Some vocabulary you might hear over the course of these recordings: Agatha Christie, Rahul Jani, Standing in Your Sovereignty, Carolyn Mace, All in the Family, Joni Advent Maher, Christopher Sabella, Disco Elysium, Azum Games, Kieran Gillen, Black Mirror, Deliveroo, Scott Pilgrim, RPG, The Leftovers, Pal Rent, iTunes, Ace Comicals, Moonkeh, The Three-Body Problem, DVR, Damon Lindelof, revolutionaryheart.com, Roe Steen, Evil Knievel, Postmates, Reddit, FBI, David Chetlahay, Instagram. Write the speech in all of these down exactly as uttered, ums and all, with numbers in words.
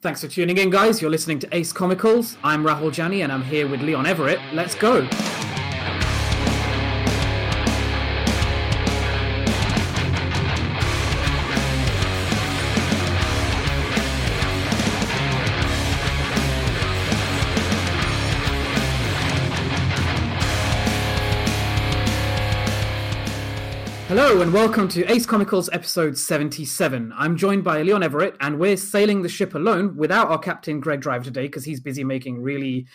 Thanks for tuning in, guys. You're listening to Ace Comicals. I'm Rahul Jani, and I'm here with Leon Everett. Let's go. Hello and welcome to Ace Comicals episode seventy-seven. I'm joined by Leon Everett, and we're sailing the ship alone without our captain Greg Driver today because he's busy making really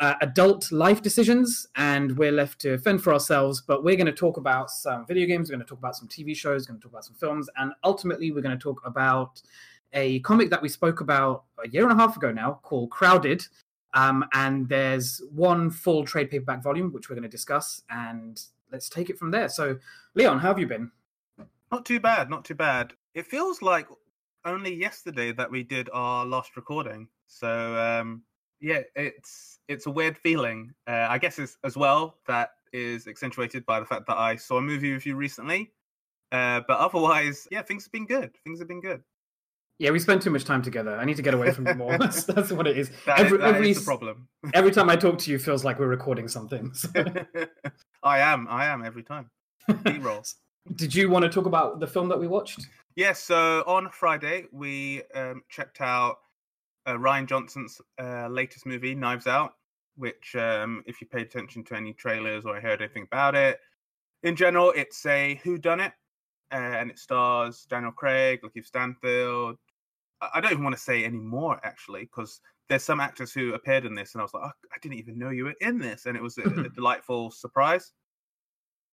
uh, adult life decisions, and we're left to fend for ourselves. But we're going to talk about some video games, we're going to talk about some T V shows, we're going to talk about some films, and ultimately we're going to talk about a comic that we spoke about a year and a half ago now called Crowded. Um, and there's one full trade paperback volume which we're going to discuss, and let's take it from there. So, Leon, how have you been? Not too bad, not too bad. It feels like only yesterday that we did our last recording. So, um, yeah, it's it's a weird feeling. Uh, I guess it's, as well, that is accentuated by the fact that I saw a movie with you recently. Uh, but otherwise, yeah, things have been good. Things have been good. Yeah, we spend too much time together. I need to get away from it more. That's, that's what it is. That every, is, that every is the problem. Every time I talk to you, feels like we're recording something. So. I am. I am every time. B-rolls. Did you want to talk about the film that we watched? Yes. Yeah, so on Friday, we um, checked out uh, Rian Johnson's uh, latest movie, Knives Out, which um, if you paid attention to any trailers or heard anything about it, in general, it's a whodunit, uh, and it stars Daniel Craig, Lakey Stanfield. I don't even want to say any more, actually, because there's some actors who appeared in this, and I was like, oh, I didn't even know you were in this, and it was a, a delightful surprise.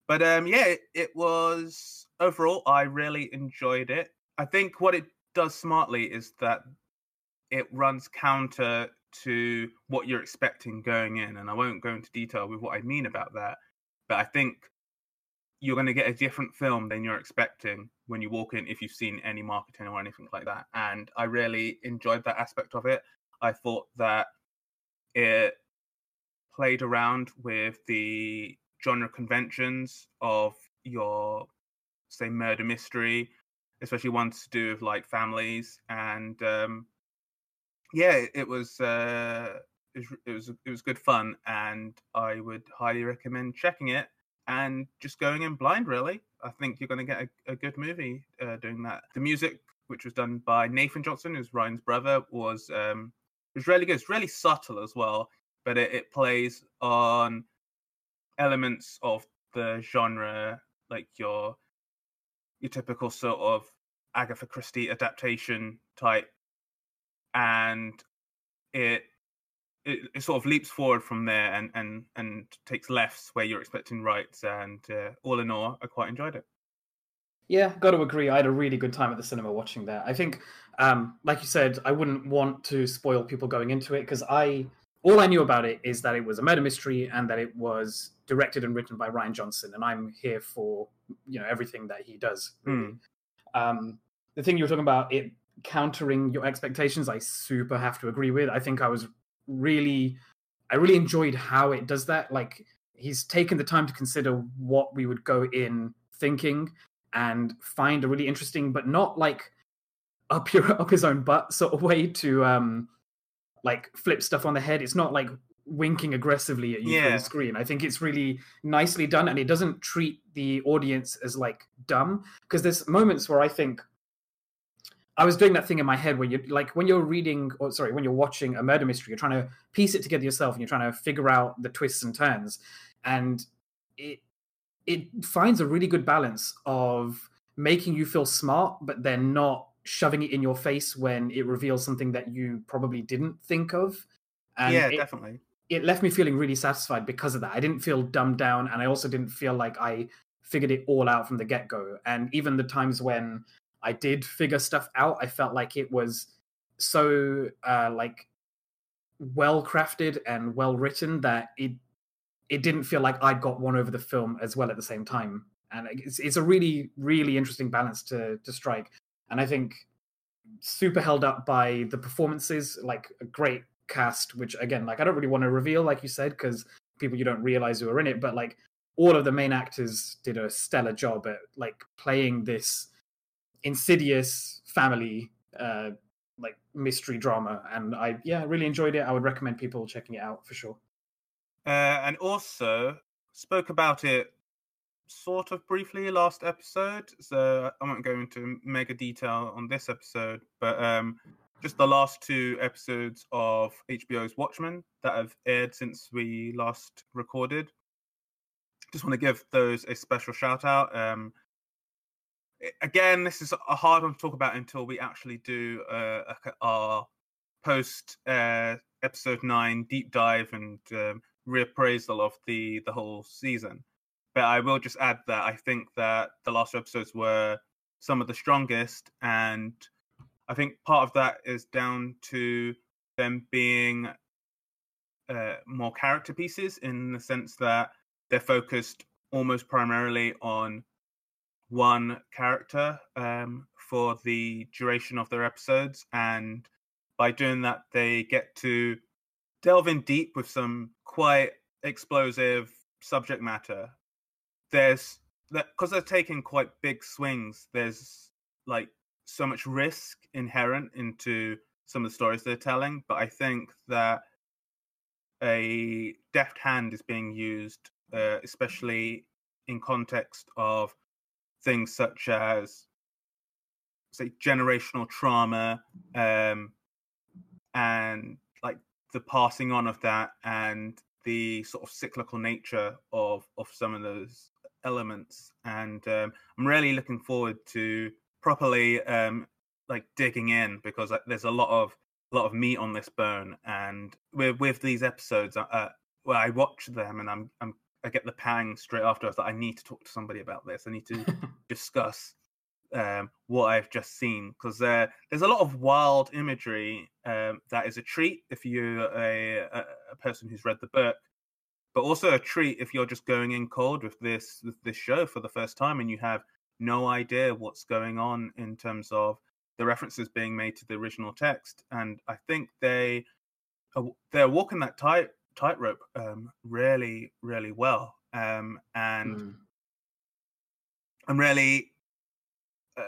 But um, yeah, it, it was, overall, I really enjoyed it. I think what it does smartly is that it runs counter to what you're expecting going in, and I won't go into detail with what I mean about that, but I think you're going to get a different film than you're expecting when you walk in, if you've seen any marketing or anything like that. And I really enjoyed that aspect of it. I thought that it played around with the genre conventions of your, say, murder mystery, especially ones to do with, like, families. And, um, yeah, it was, uh, it was, it was, it was good fun. And I would highly recommend checking it and just going in blind, really. I think you're going to get a, a good movie uh, doing that. The music, which was done by Nathan Johnson, who's Rian's brother, was um, was really good. It's really subtle as well, but it, it plays on elements of the genre, like your your typical sort of Agatha Christie adaptation type, and it it, it sort of leaps forward from there and, and, and takes lefts where you're expecting rights, and uh, all in all, I quite enjoyed it. Yeah, got to agree. I had a really good time at the cinema watching that. I think, um, like you said, I wouldn't want to spoil people going into it, because I all I knew about it is that it was a murder mystery and that it was directed and written by Rian Johnson, and I'm here for, you know, everything that he does. Mm. Um, the thing you were talking about, it countering your expectations, I super have to agree with. I think I was really, I really enjoyed how it does that. Like, he's taken the time to consider what we would go in thinking, and find a really interesting, but not like up your up his own butt sort of way to um, like flip stuff on the head. It's not like winking aggressively at you yeah. through the screen. I think it's really nicely done, and it doesn't treat the audience as like dumb, because there's moments where I think I was doing that thing in my head where you like when you're reading or sorry when you're watching a murder mystery, you're trying to piece it together yourself and you're trying to figure out the twists and turns, and it. It finds a really good balance of making you feel smart, but then not shoving it in your face when it reveals something that you probably didn't think of. And yeah, it, definitely. It left me feeling really satisfied because of that. I didn't feel dumbed down, and I also didn't feel like I figured it all out from the get-go. And even the times when I did figure stuff out, I felt like it was so uh, like well-crafted and well-written that it it didn't feel like I got one over the film as well at the same time. And it's, it's a really, really interesting balance to to strike. And I think super held up by the performances, like a great cast, which again, like I don't really want to reveal, like you said, because people you don't realize who are in it, but like all of the main actors did a stellar job at like playing this insidious family, uh, like mystery drama, and I yeah really enjoyed it. I would recommend people checking it out for sure. Uh, and also spoke about it sort of briefly last episode, so I won't go into mega detail on this episode, but um, just the last two episodes of H B O's Watchmen that have aired since we last recorded. Just want to give those a special shout out. Um, again, this is a hard one to talk about until we actually do uh, our post uh, episode nine deep dive and um, reappraisal of the, the whole season. But I will just add that I think that the last episodes were some of the strongest, and I think part of that is down to them being uh, more character pieces, in the sense that they're focused almost primarily on one character um, for the duration of their episodes. And by doing that, they get to delve in deep with some quite explosive subject matter. There's that, because they're taking quite big swings, there's like so much risk inherent into some of the stories they're telling. But I think that a deft hand is being used, uh, especially in context of things such as, say, generational trauma, um, and like the passing on of that, and the sort of cyclical nature of of some of those elements. And um, I'm really looking forward to properly um, like digging in, because like, there's a lot of lot of meat on this bone. And with with these episodes, uh, where I watch them and I'm I'm I get the pang straight afterwards that I need to talk to somebody about this. I need to discuss um, what I've just seen, because uh, there's a lot of wild imagery um, that is a treat if you're a, a, a person who's read the book, but also a treat if you're just going in cold with this with this show for the first time and you have no idea what's going on in terms of the references being made to the original text. And I think they are, they're walking that tight tightrope um, really, really well. Um, and mm. I'm really uh,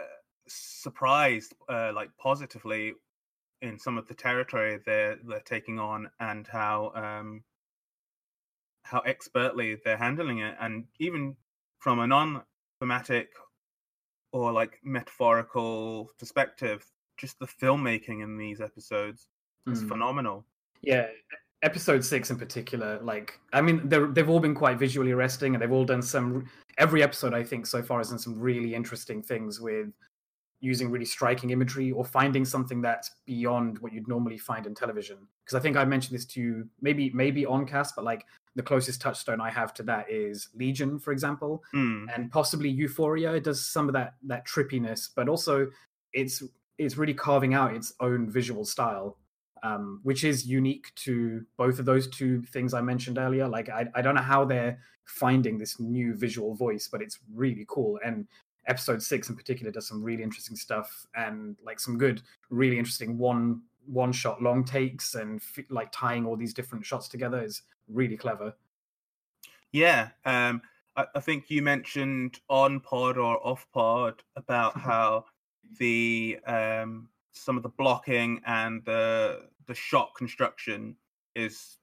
surprised, uh, like positively, in some of the territory they're they're taking on, and how um, how expertly they're handling it, and even from a non-thematic or like metaphorical perspective, just the filmmaking in these episodes is mm. phenomenal. Yeah, episode six in particular, like, I mean, they've all been quite visually arresting, and they've all done some, every episode I think so far has done some really interesting things with using really striking imagery or finding something that's beyond what you'd normally find in television. Because I think I mentioned this to you, maybe, maybe on cast, but like, the closest touchstone I have to that is Legion, for example, mm. and possibly Euphoria. It does some of that that trippiness, but also it's it's really carving out its own visual style, um, which is unique to both of those two things I mentioned earlier. Like, I, I don't know how they're finding this new visual voice, but it's really cool. And episode six in particular does some really interesting stuff, and like some good, really interesting one one shot long takes, and f- like tying all these different shots together is really clever. Yeah. Um, I, I think you mentioned on pod or off pod about how the um, some of the blocking and the the shot construction is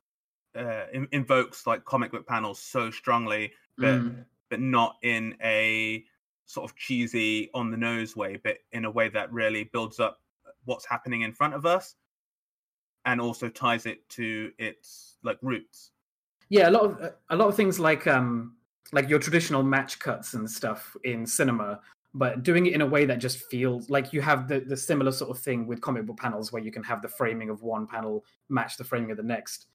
uh, in, invokes like comic book panels so strongly, but mm. but not in a sort of cheesy on the nose way, but in a way that really builds up what's happening in front of us, and also ties it to its like roots. Yeah, a lot of a lot of things like um like your traditional match cuts and stuff in cinema, but doing it in a way that just feels like you have the the similar sort of thing with comic book panels, where you can have the framing of one panel match the framing of the next.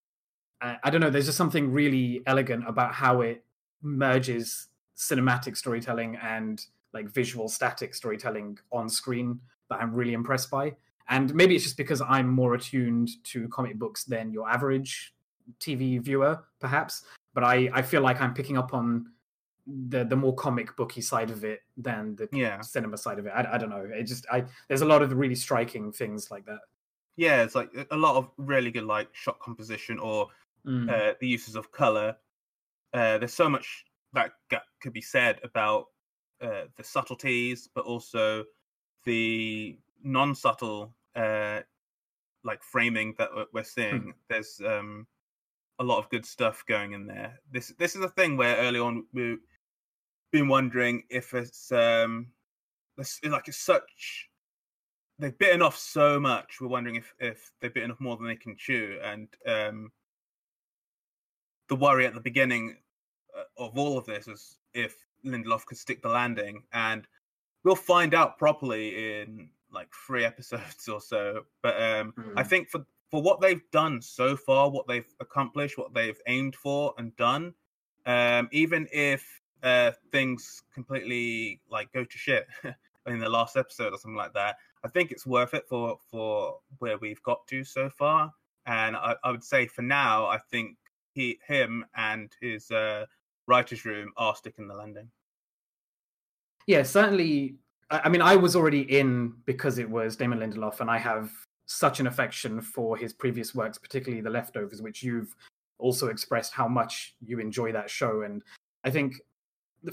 I, I don't know. There's just something really elegant about how it merges cinematic storytelling and like visual static storytelling on screen that I'm really impressed by. And maybe it's just because I'm more attuned to comic books than your average T V viewer, perhaps. But I, I feel like I'm picking up on the the more comic booky side of it than the yeah. cinema side of it. I, I don't know. It just I there's a lot of really striking things like that. Yeah, it's like a lot of really good like shot composition or mm. uh, the uses of color. Uh, there's so much that could be said about uh, the subtleties, but also the non-subtle uh, like framing that we're seeing, hmm. there's um, a lot of good stuff going in there. This this is a thing where early on we've been wondering if it's um, it's like it's such. They've bitten off so much. We're wondering if, if they've bitten off more than they can chew. And um, the worry at the beginning of all of this is if Lindelof could stick the landing. And we'll find out properly in like three episodes or so. But um, mm. I think for, for what they've done so far, what they've accomplished, what they've aimed for and done, um, even if uh, things completely like go to shit in the last episode or something like that, I think it's worth it for, for where we've got to so far. And I, I would say for now, I think he, him and his uh, writer's room are sticking the landing. Yeah, certainly. I mean, I was already in because it was Damon Lindelof, and I have such an affection for his previous works, particularly The Leftovers, which you've also expressed how much you enjoy that show. And I think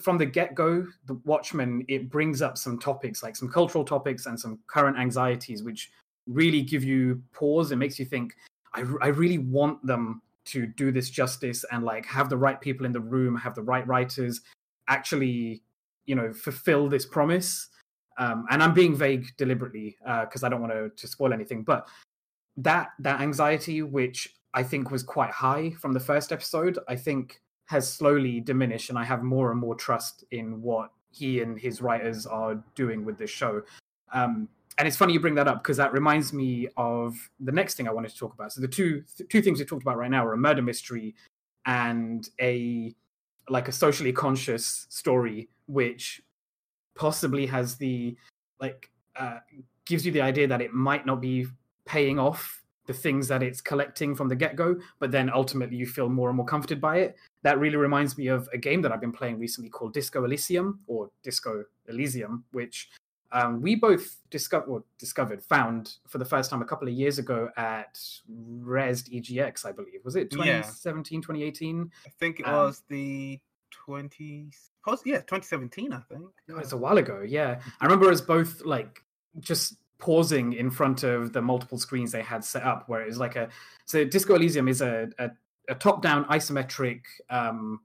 from the get-go, The Watchmen, it brings up some topics, like some cultural topics and some current anxieties, which really give you pause. It makes you think, I, r- I really want them to do this justice and like have the right people in the room, have the right writers, actually, you know, fulfill this promise. Um, and I'm being vague deliberately because uh, I don't want to, to spoil anything. But that that anxiety, which I think was quite high from the first episode, I think has slowly diminished, and I have more and more trust in what he and his writers are doing with this show. Um, and it's funny you bring that up, because that reminds me of the next thing I wanted to talk about. So the two th- two things we talked about right now are a murder mystery and a like a socially conscious story, which possibly has the like uh, gives you the idea that it might not be paying off the things that it's collecting from the get-go, but then ultimately you feel more and more comforted by it. That really reminds me of a game that I've been playing recently called Disco Elysium, or Disco Elysium, which um, we both discovered, or discovered, found for the first time a couple of years ago at ResDEGX, I believe. Was it twenty seventeen, yeah. twenty eighteen? I think it um, was the twenty... Yeah, twenty seventeen, I think. God, it's a while ago, yeah. I remember us both, like, just pausing in front of the multiple screens they had set up, where it was like a... So Disco Elysium is a... a a top-down isometric um,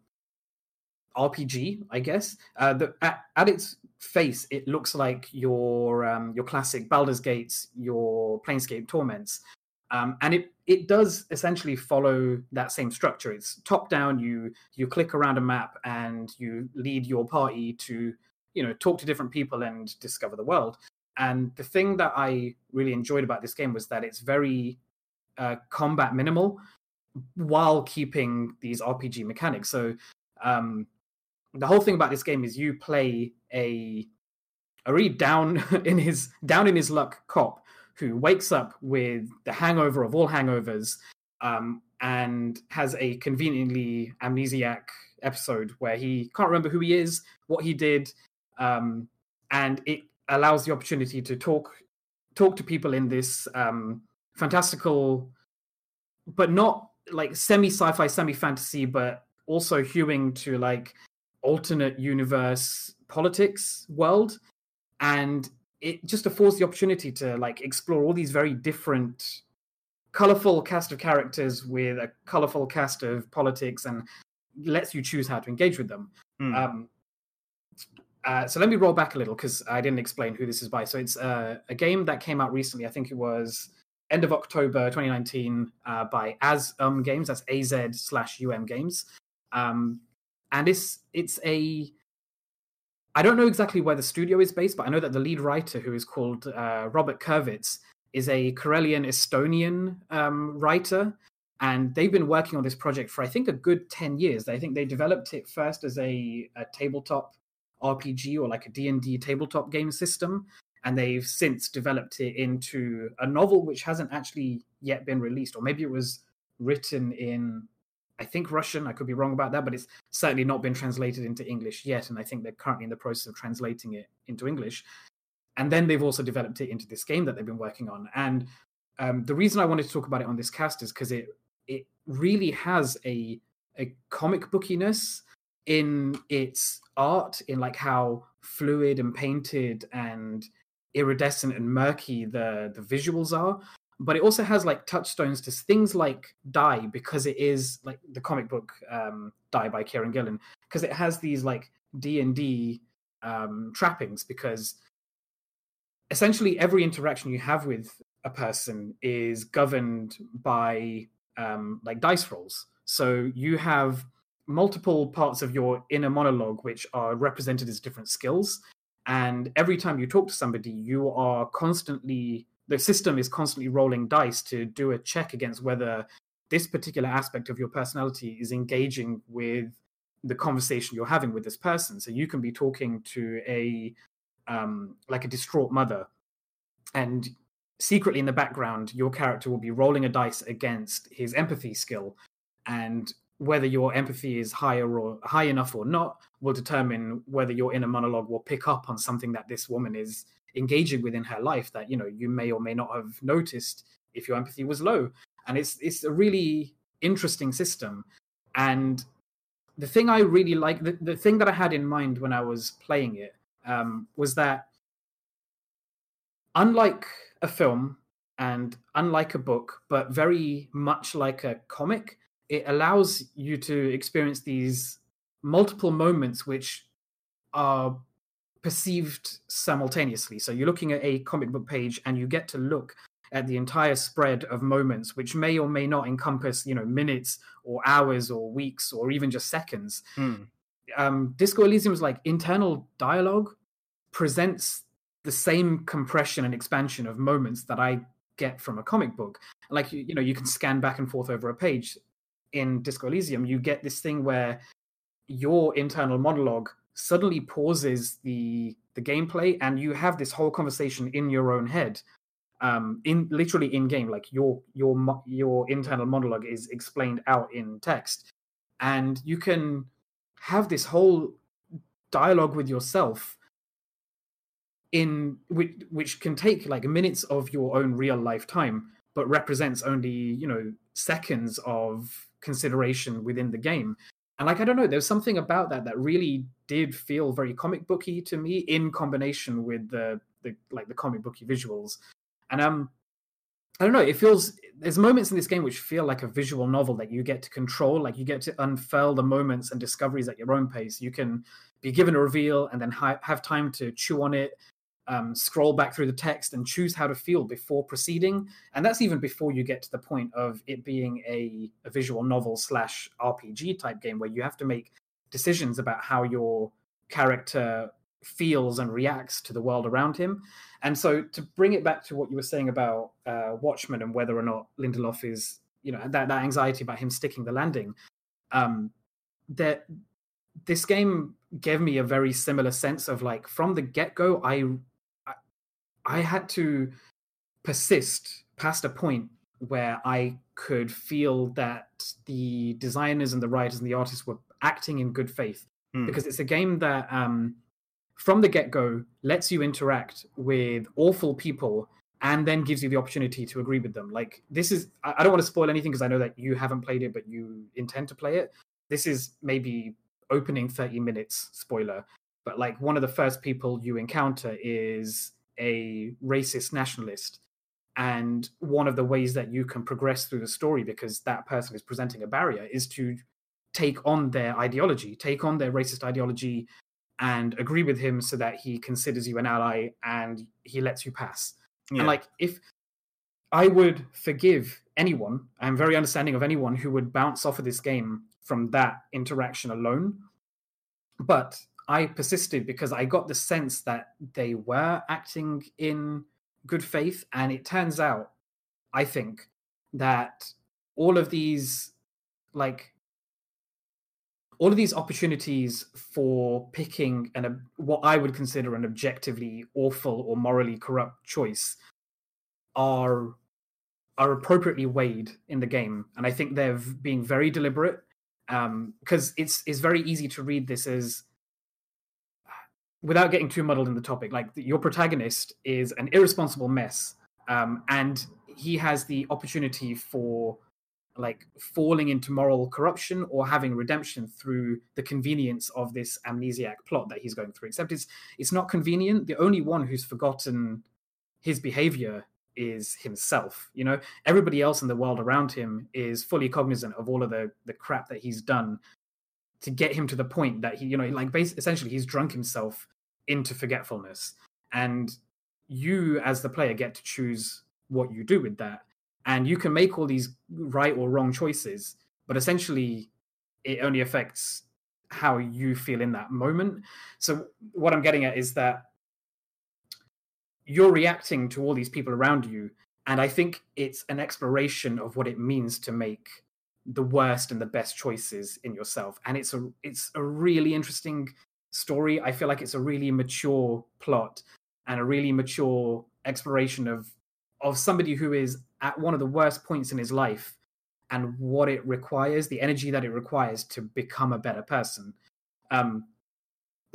R P G, I guess. Uh, the, at, at its face, it looks like your um, your classic Baldur's Gates, your Planescape Torments, um, and it it does essentially follow that same structure. It's top-down. You you click around a map and you lead your party to you know talk to different people and discover the world. And the thing that I really enjoyed about this game was that it's very uh, combat minimal, while keeping these R P G mechanics. So um, the whole thing about this game is you play a a really down in his down in his luck cop who wakes up with the hangover of all hangovers um, and has a conveniently amnesiac episode where he can't remember who he is, what he did, um, and it allows the opportunity to talk talk to people in this um, fantastical, but not like semi-sci-fi, semi-fantasy, but also hewing to like alternate universe politics world. And it just affords the opportunity to like explore all these very different colorful cast of characters with a colorful cast of politics, and lets you choose how to engage with them. Mm. Um, uh, so let me roll back a little, because I didn't explain who this is by. So it's uh, a game that came out recently. I think it was end of October twenty nineteen, uh, by Azum Games. That's A Z slash U M Games. Um, and it's, it's a... I don't know exactly where the studio is based, but I know that the lead writer, who is called uh, Robert Kurvitz, is a Karelian-Estonian um, writer. And they've been working on this project for, I think, a good ten years. I think they developed it first as a, a tabletop R P G, or like a D and D tabletop game system. And they've since developed it into a novel, which hasn't actually yet been released. Or maybe it was written in, I think, Russian. I could be wrong about that, but it's certainly not been translated into English yet. And I think they're currently in the process of translating it into English. And then they've also developed it into this game that they've been working on. And um, the reason I wanted to talk about it on this cast is because it it really has a a comic bookiness in its art, in like how fluid and painted and iridescent and murky the the visuals are, but it also has like touchstones to things like Die, because it is like the comic book um, Die by Kieran Gillen, because it has these like D and D um, trappings, because essentially every interaction you have with a person is governed by um, like dice rolls. So you have multiple parts of your inner monologue which are represented as different skills. And every time you talk to somebody, you are constantly, the system is constantly rolling dice to do a check against whether this particular aspect of your personality is engaging with the conversation you're having with this person. So you can be talking to a, um, like a distraught mother, and secretly in the background, your character will be rolling a dice against his empathy skill. And whether your empathy is higher or high enough or not will determine whether your inner monologue will pick up on something that this woman is engaging with in her life that, you know, you may or may not have noticed if your empathy was low. And it's it's a really interesting system. And the thing I really like, the, the thing that I had in mind when I was playing it um, was that unlike a film and unlike a book, but very much like a comic, it allows you to experience these multiple moments which are perceived simultaneously. So you're looking at a comic book page and you get to look at the entire spread of moments, which may or may not encompass, you know, minutes or hours or weeks or even just seconds. Mm. Um, Disco Elysium's like internal dialogue presents the same compression and expansion of moments that I get from a comic book. Like, you, you know, you can scan back and forth over a page. In Disco Elysium, you get this thing where your internal monologue suddenly pauses the the gameplay, and you have this whole conversation in your own head, um, in literally in game. Like your your your internal monologue is explained out in text, and you can have this whole dialogue with yourself, in which which can take like minutes of your own real life time, but represents only, you know, seconds of consideration within the game. And like, I don't know, there's something about that that really did feel very comic booky to me, in combination with the the like the comic booky visuals. And um I don't know, it feels, there's moments in this game which feel like a visual novel that you get to control, like you get to unfurl the moments and discoveries at your own pace. You can be given a reveal and then ha- have time to chew on it, Um, scroll back through the text and choose how to feel before proceeding. And that's even before you get to the point of it being a, a visual novel slash R P G type game, where you have to make decisions about how your character feels and reacts to the world around him. And so to bring it back to what you were saying about uh, Watchmen and whether or not Lindelof is, you know, that, that anxiety about him sticking the landing, um, that this game gave me a very similar sense of, like, from the get-go, I... I had to persist past a point where I could feel that the designers and the writers and the artists were acting in good faith, mm. because it's a game that um, from the get-go lets you interact with awful people and then gives you the opportunity to agree with them. Like, this is, I don't want to spoil anything because I know that you haven't played it, but you intend to play it. This is maybe opening thirty minutes spoiler, but like one of the first people you encounter is a racist nationalist, and one of the ways that you can progress through the story, because that person is presenting a barrier, is to take on their ideology, take on their racist ideology and agree with him so that he considers you an ally and he lets you pass. Yeah. And like, if I would forgive anyone, I'm very understanding of anyone who would bounce off of this game from that interaction alone, but I persisted because I got the sense that they were acting in good faith. And it turns out, I think, that all of these, like, all of these opportunities for picking an what I would consider an objectively awful or morally corrupt choice are are appropriately weighed in the game. And I think they're being very deliberate, um, because it's it's very easy to read this as, without getting too muddled in the topic, like, your protagonist is an irresponsible mess, um, and he has the opportunity for, like, falling into moral corruption or having redemption through the convenience of this amnesiac plot that he's going through. Except it's it's not convenient. The only one who's forgotten his behavior is himself. You know, everybody else in the world around him is fully cognizant of all of the the crap that he's done to get him to the point that he, you know, like basically, essentially he's drunk himself into forgetfulness. And you as the player get to choose what you do with that. And you can make all these right or wrong choices, but essentially it only affects how you feel in that moment. So what I'm getting at is that you're reacting to all these people around you. And I think it's an exploration of what it means to make the worst and the best choices in yourself. And it's a, it's a really interesting story. I feel like it's a really mature plot and a really mature exploration of, of somebody who is at one of the worst points in his life and what it requires, the energy that it requires to become a better person. Um,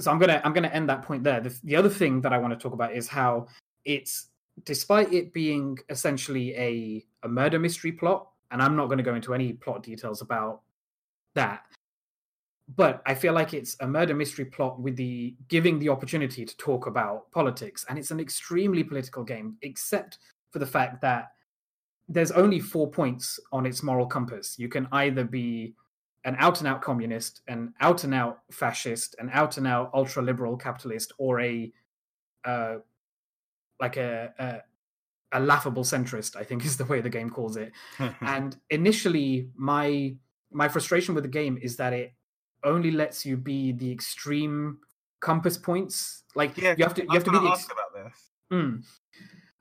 so I'm going to, I'm going to end that point there. The, the other thing that I want to talk about is how it's, despite it being essentially a, a murder mystery plot, and I'm not going to go into any plot details about that, but I feel like it's a murder mystery plot with the giving the opportunity to talk about politics. And it's an extremely political game, except for the fact that there's only four points on its moral compass. You can either be an out-and-out communist, an out-and-out fascist, an out-and-out ultra-liberal capitalist, or a uh, like a, a a laughable centrist, I think is the way the game calls it. And initially, my my frustration with the game is that it only lets you be the extreme compass points. Like yeah, you have to you I'm have to be the ex- ask about this. Mm.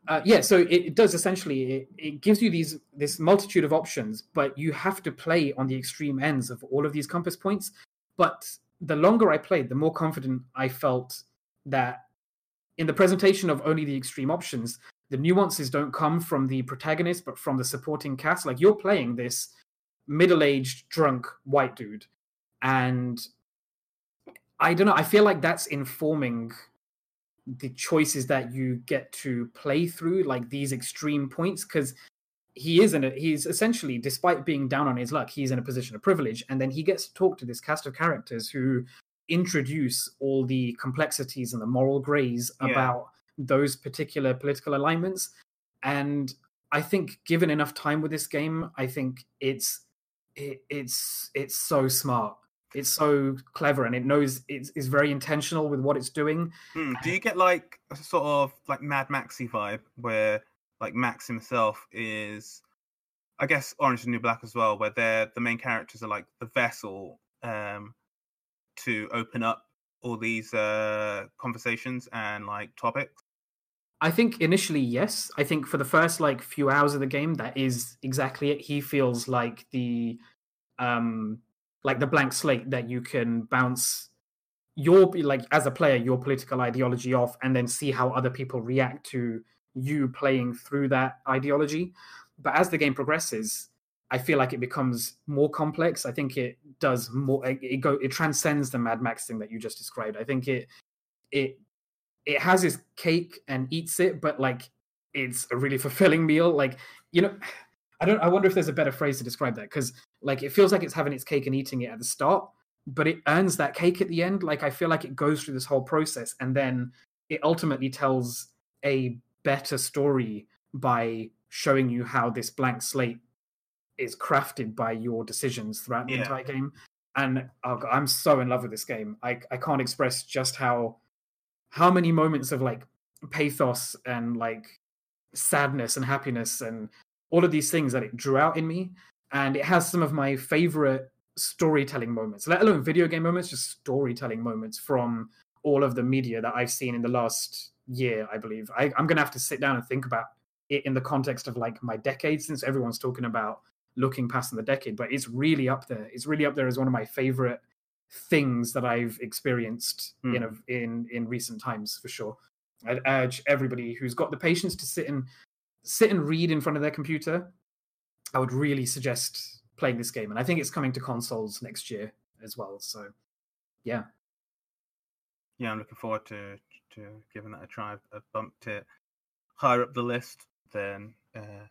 Uh, yeah, so it, it does essentially, it, it gives you these this multitude of options, but you have to play on the extreme ends of all of these compass points. But the longer I played, the more confident I felt that in the presentation of only the extreme options, the nuances don't come from the protagonist, but from the supporting cast. Like, you're playing this middle-aged, drunk white dude. And I don't know, I feel like that's informing the choices that you get to play through, like these extreme points, because he is in a, he's essentially, despite being down on his luck, he's in a position of privilege, and then he gets to talk to this cast of characters who introduce all the complexities and the moral grays yeah. about those particular political alignments. And I think, given enough time with this game, I think it's it, it's it's so smart. It's so clever, and it knows it's, it's very intentional with what it's doing. Mm, do you get like a sort of like Mad Maxy vibe where like Max himself is, I guess, Orange is the New Black as well, where they're the main characters are like the vessel um, to open up all these uh, conversations and like topics? I think initially, yes. I think for the first like few hours of the game, that is exactly it. He feels like the um. like the blank slate that you can bounce your, like as a player, your political ideology off, and then see how other people react to you playing through that ideology. But as the game progresses, I feel like it becomes more complex. I think it does more, it go, it transcends the Mad Max thing that you just described. I think it, it, it has its cake and eats it, but like, it's a really fulfilling meal. Like, you know, I don't, I wonder if there's a better phrase to describe that, because like it feels like it's having its cake and eating it at the start, but it earns that cake at the end. Like, I feel like it goes through this whole process, and then it ultimately tells a better story by showing you how this blank slate is crafted by your decisions throughout the yeah. entire game. And oh God, I'm so in love with this game. I I can't express just how how many moments of like pathos and like sadness and happiness and all of these things that it drew out in me. And it has some of my favorite storytelling moments, let alone video game moments, just storytelling moments from all of the media that I've seen in the last year, I believe. I, I'm going to have to sit down and think about it in the context of like my decade, since everyone's talking about looking past the decade, but it's really up there. It's really up there as one of my favorite things that I've experienced mm. in, a, in in recent times, for sure. I'd urge everybody who's got the patience to sit and sit and read in front of their computer. I would really suggest playing this game, and I think it's coming to consoles next year as well. So, yeah, yeah, I'm looking forward to to giving that a try. I've bumped it higher up the list than uh,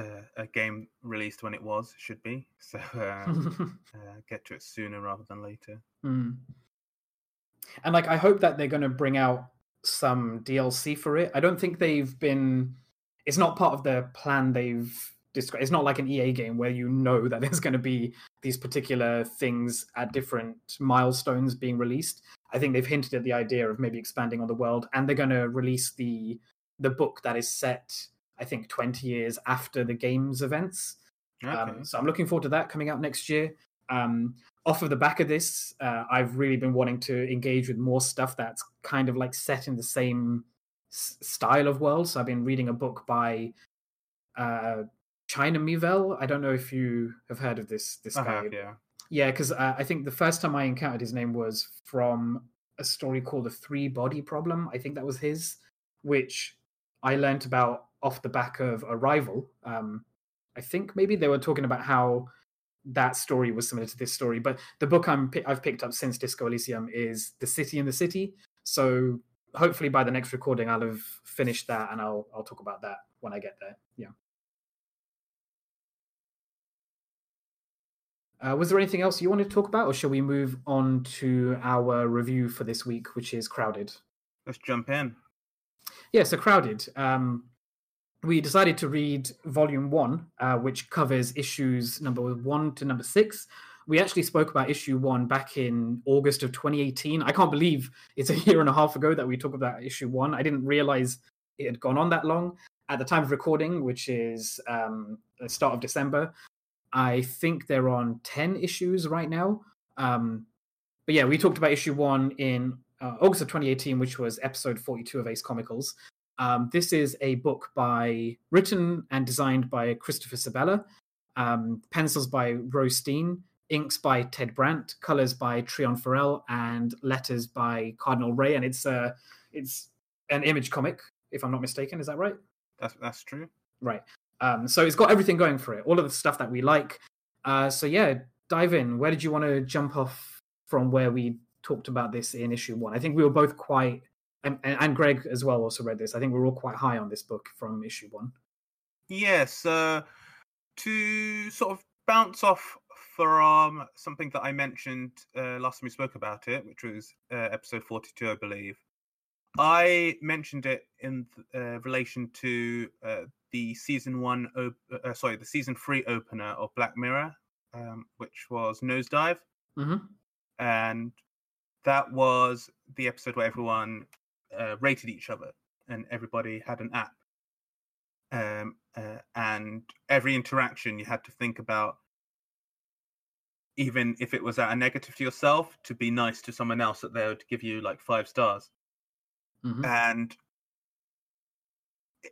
uh, a game released when it was should be. So, um, uh, get to it sooner rather than later. Mm. And like, I hope that they're going to bring out some D L C for it. I don't think they've been... It's not part of the plan they've described. It's not like an E A game where you know that there's going to be these particular things at different milestones being released. I think they've hinted at the idea of maybe expanding on the world, and they're going to release the the book that is set, I think, twenty years after the game's events. Okay. Um, so I'm looking forward to that coming out next year. Um, off of the back of this, uh, I've really been wanting to engage with more stuff that's kind of like set in the same s- style of world. So I've been reading a book by uh, China Miéville. I don't know if you have heard of this this I guy. Have, yeah. Yeah, because uh, I think the first time I encountered his name was from a story called The Three-Body Problem. I think that was his, which I learned about off the back of Arrival. Um, I think maybe they were talking about how that story was similar to this story. But the book I'm, I've picked up since Disco Elysium is The City in the City. So hopefully by the next recording, I'll have finished that, and I'll I'll talk about that when I get there. Yeah. Uh, was there anything else you wanted to talk about, or shall we move on to our review for this week, which is Crowded? Let's jump in. Yeah, so Crowded. Um, we decided to read Volume one, uh, which covers issues number one to number six. We actually spoke about issue one back in August of twenty eighteen. I can't believe it's a year and a half ago that we talked about issue one. I didn't realize it had gone on that long. At the time of recording, which is um, the start of December, I think they're on ten issues right now. Um, but yeah, we talked about issue one in uh, August of twenty eighteen, which was episode forty-two of Ace Comicals. Um, this is a book by written and designed by Christopher Sabella, um, pencils by Roe Steen, inks by Ted Brandt, colors by Triona Farrell, and letters by Cardinal Rae. And it's a, it's an Image comic, if I'm not mistaken. Is that right? That's that's true. Right. Um, so it's got everything going for it, all of the stuff that we like. Uh, so yeah, dive in. Where did you want to jump off from where we talked about this in issue one? I think we were both quite, and, and Greg as well also read this. I think we were all quite high on this book from issue one. Yes, uh, to sort of bounce off from something that I mentioned uh, last time we spoke about it, which was uh, episode forty-two, I believe. I mentioned it in uh, relation to uh, the season one, op- uh, sorry, the season three opener of Black Mirror, um, which was Nosedive, mm-hmm. and that was the episode where everyone uh, rated each other, and everybody had an app, um, uh, and every interaction you had to think about, even if it was at a negative to yourself, to be nice to someone else that they would give you like five stars. Mm-hmm. And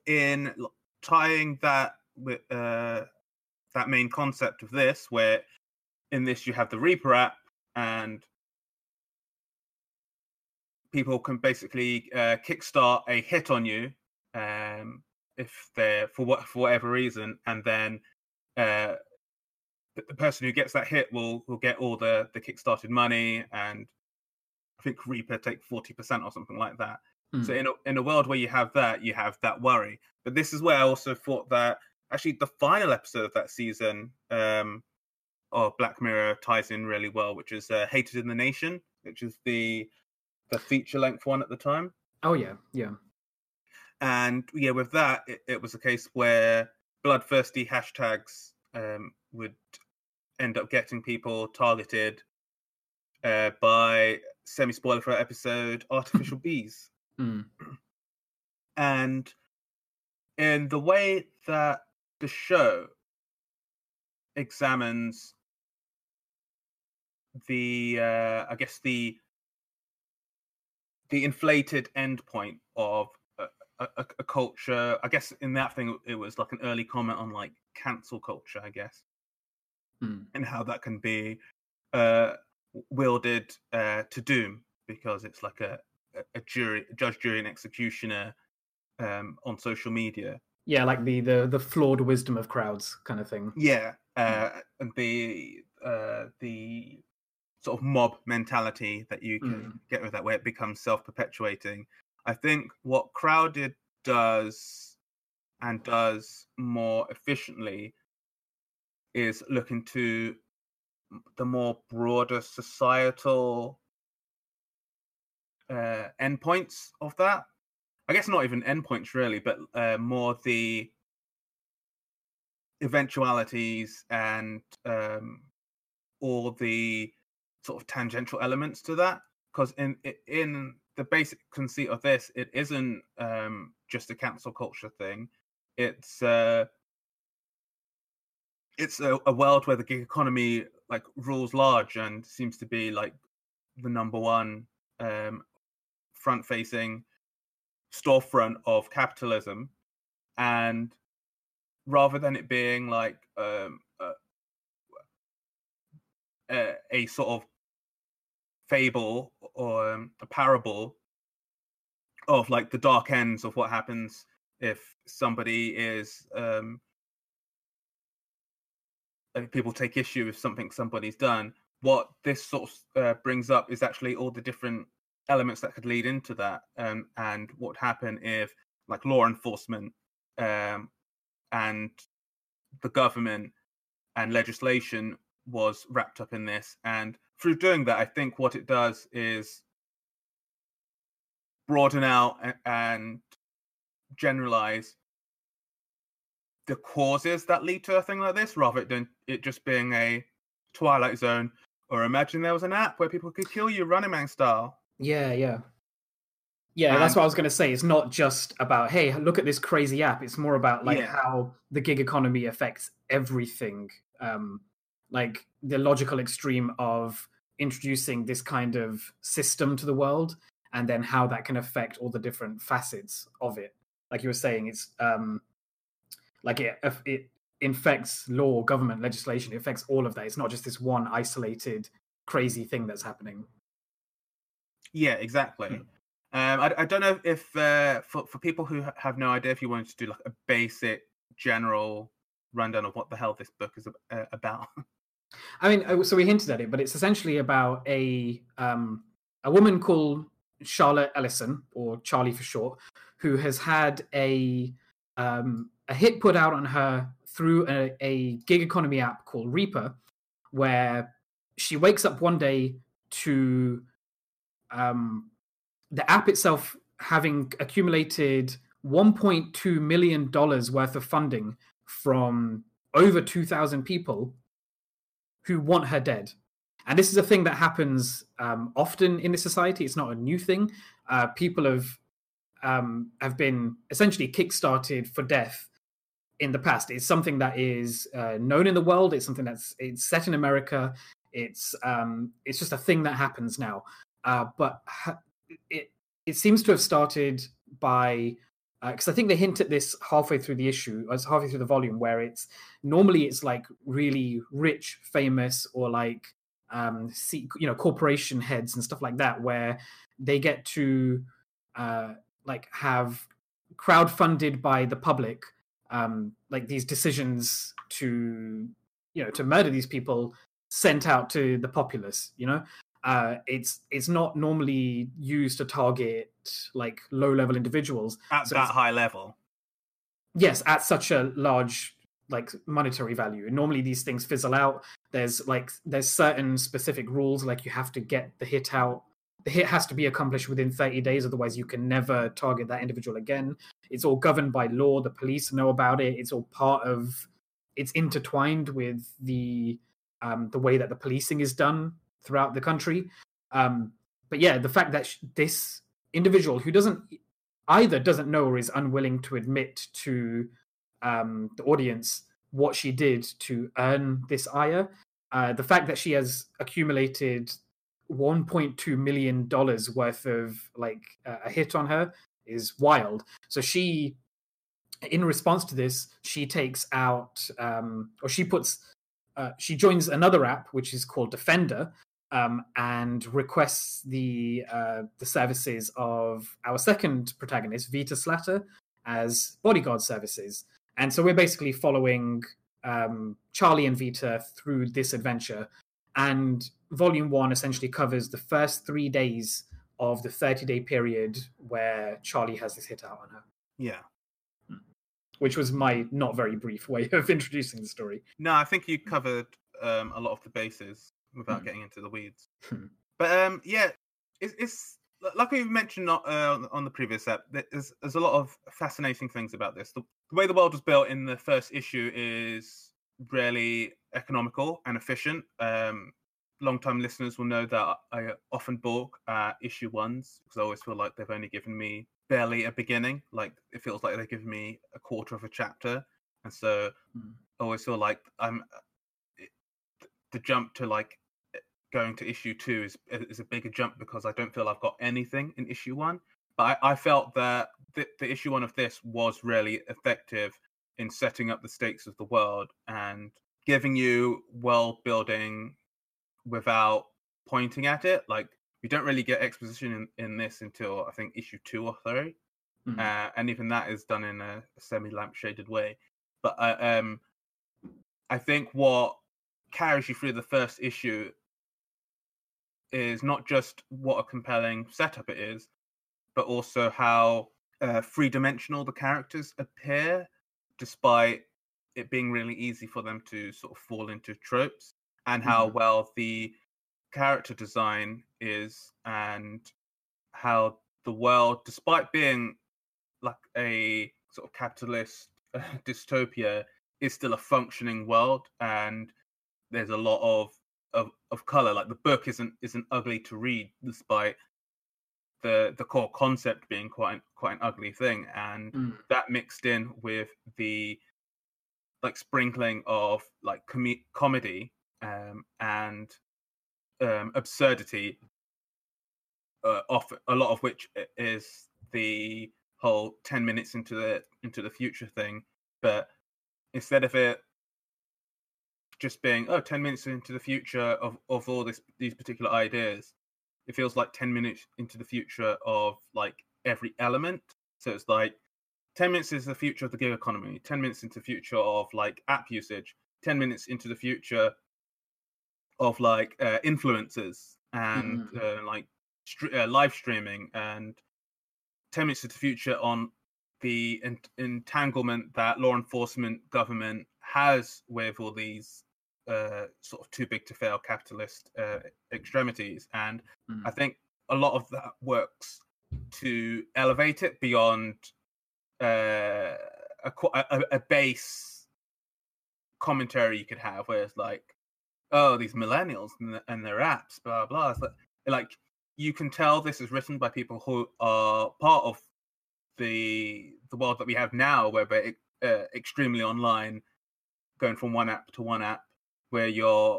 in tying that with uh, that main concept of this, where in this you have the Reaper app, and people can basically uh, kickstart a hit on you um, if they're for what for whatever reason, and then uh, the person who gets that hit will will get all the the kickstarted money, and I think Reaper take forty percent or something like that. So in a, in a world where you have that, you have that worry. But this is where I also thought that actually the final episode of that season um, of Black Mirror ties in really well, which is uh, Hated in the Nation, which is the the feature-length one at the time. Oh, yeah, yeah. And, yeah, with that, it, it was a case where bloodthirsty hashtags um, would end up getting people targeted uh, by, semi-spoiler for our episode, artificial bees. Mm. And in the way that the show examines the, uh, I guess the the inflated endpoint of a, a, a culture, I guess in that thing it was like an early comment on like cancel culture, I guess, mm. and how that can be uh, wielded uh, to doom, because it's like a a jury, a judge, jury, and executioner um, on social media. Yeah, like the, the the flawed wisdom of crowds kind of thing. Yeah, uh, and the uh, the sort of mob mentality that you can mm. get with that, where it becomes self-perpetuating. I think what Crowded does, and does more efficiently, is look into the more broader societal uh, endpoints of that. I guess not even endpoints really, but uh, more the eventualities and um, all the sort of tangential elements to that. Because in in the basic conceit of this, it isn't um, just a cancel culture thing. It's uh, it's a, a world where the gig economy like rules large and seems to be like the number one um, front-facing storefront of capitalism. And rather than it being like um, a, a, a sort of fable or um, a parable of like the dark ends of what happens if somebody is um if people take issue with something somebody's done, what this sort of uh, brings up is actually all the different elements that could lead into that, um, and what would happen if like law enforcement um and the government and legislation was wrapped up in this. And through doing that, I think what it does is broaden out and generalize the causes that lead to a thing like this, rather than it just being a Twilight Zone or imagine there was an app where people could kill you Running Man style. Yeah, yeah. Yeah, and that's what I was going to say. It's not just about, hey, look at this crazy app. It's more about like yeah. how the gig economy affects everything. Um, like the logical extreme of introducing this kind of system to the world, and then how that can affect all the different facets of it. Like you were saying, it's um, like it, it infects law, government, legislation. It affects all of that. It's not just this one isolated, crazy thing that's happening. Yeah, exactly. Hmm. Um, I, I don't know if uh, for for people who have no idea, if you wanted to do like a basic general rundown of what the hell this book is about. I mean, so we hinted at it, but it's essentially about a um, a woman called Charlotte Ellison, or Charlie for short, who has had a um, a hit put out on her through a, a gig economy app called Reaper, where she wakes up one day to um, the app itself having accumulated one point two million dollars worth of funding from over two thousand people who want her dead. And this is a thing that happens um, often in this society. It's not a new thing. Uh, people have um, have been essentially kickstarted for death in the past. It's something that is uh, known in the world. It's something that's it's set in America. It's um, it's just a thing that happens now. Uh, but ha- it it seems to have started by because uh, I think they hint at this halfway through the issue, or halfway through the volume, where it's normally it's like really rich, famous, or like um, see, you know, corporation heads and stuff like that, where they get to uh, like have crowdfunded by the public, um, like these decisions to you know to murder these people sent out to the populace, you know. Uh, it's it's not normally used to target like low level individuals at so that high level. Yes, at such a large like monetary value. And normally these things fizzle out. There's like there's certain specific rules, like you have to get the hit out. The hit has to be accomplished within thirty days, otherwise you can never target that individual again. It's all governed by law. The police know about it. It's all part of. It's intertwined with the um, the way that the policing is done throughout the country. Um, but yeah, the fact that sh- this individual who doesn't either doesn't know or is unwilling to admit to um, the audience what she did to earn this ire, uh, the fact that she has accumulated one point two million dollars worth of like uh, a hit on her is wild. So she, in response to this, she takes out, um, or she puts, uh, she joins another app, which is called Defender, Um, and requests the uh, the services of our second protagonist, Vita Slater, as bodyguard services. And so we're basically following um, Charlie and Vita through this adventure. And Volume one essentially covers the first three days of the thirty-day period where Charlie has this hit out on her. Yeah. Which was my not very brief way of introducing the story. No, I think you covered um, a lot of the bases without hmm. getting into the weeds. Hmm. But um, yeah, it's, it's like we mentioned uh, on the previous app, there's, there's a lot of fascinating things about this. The, the way the world was built in the first issue is really economical and efficient. Um, long-time listeners will know that I often balk at issue ones because I always feel like they've only given me barely a beginning. Like, it feels like they give me a quarter of a chapter. And so mm. I always feel like I'm the jump to, like, going to issue two is is a bigger jump because I don't feel I've got anything in issue one. But I, I felt that the, the issue one of this was really effective in setting up the stakes of the world and giving you world building without pointing at it. Like, you don't really get exposition in, in this until I think issue two or three. Mm-hmm. Uh, and even that is done in a semi-lampshaded way. But I, um, I think what carries you through the first issue is not just what a compelling setup it is, but also how uh, three-dimensional the characters appear, despite it being really easy for them to sort of fall into tropes, and how mm-hmm. well the character design is, and how the world, despite being like a sort of capitalist uh, dystopia, is still a functioning world, and there's a lot of Of, of color. Like, the book isn't isn't ugly to read, despite the the core concept being quite an, quite an ugly thing. And mm. that mixed in with the like sprinkling of like com- comedy um, and um, absurdity, uh, off a lot of which is the whole ten minutes into the into the future thing. But instead of it just being, oh, ten minutes into the future of, of all this these particular ideas, it feels like ten minutes into the future of like every element. So it's like ten minutes is the future of the gig economy, ten minutes into the future of like app usage, ten minutes into the future of like uh, influencers and mm-hmm. uh, like st- uh, live streaming, and ten minutes into the future on the ent- entanglement that law enforcement, government has with all these Uh, sort of too big to fail capitalist uh, extremities, and mm. I think a lot of that works to elevate it beyond uh, a, a, a base commentary you could have, where it's like, "Oh, these millennials and, the, and their apps, blah blah." It's like, like you can tell this is written by people who are part of the the world that we have now, where we're uh, extremely online, going from one app to one app, where you're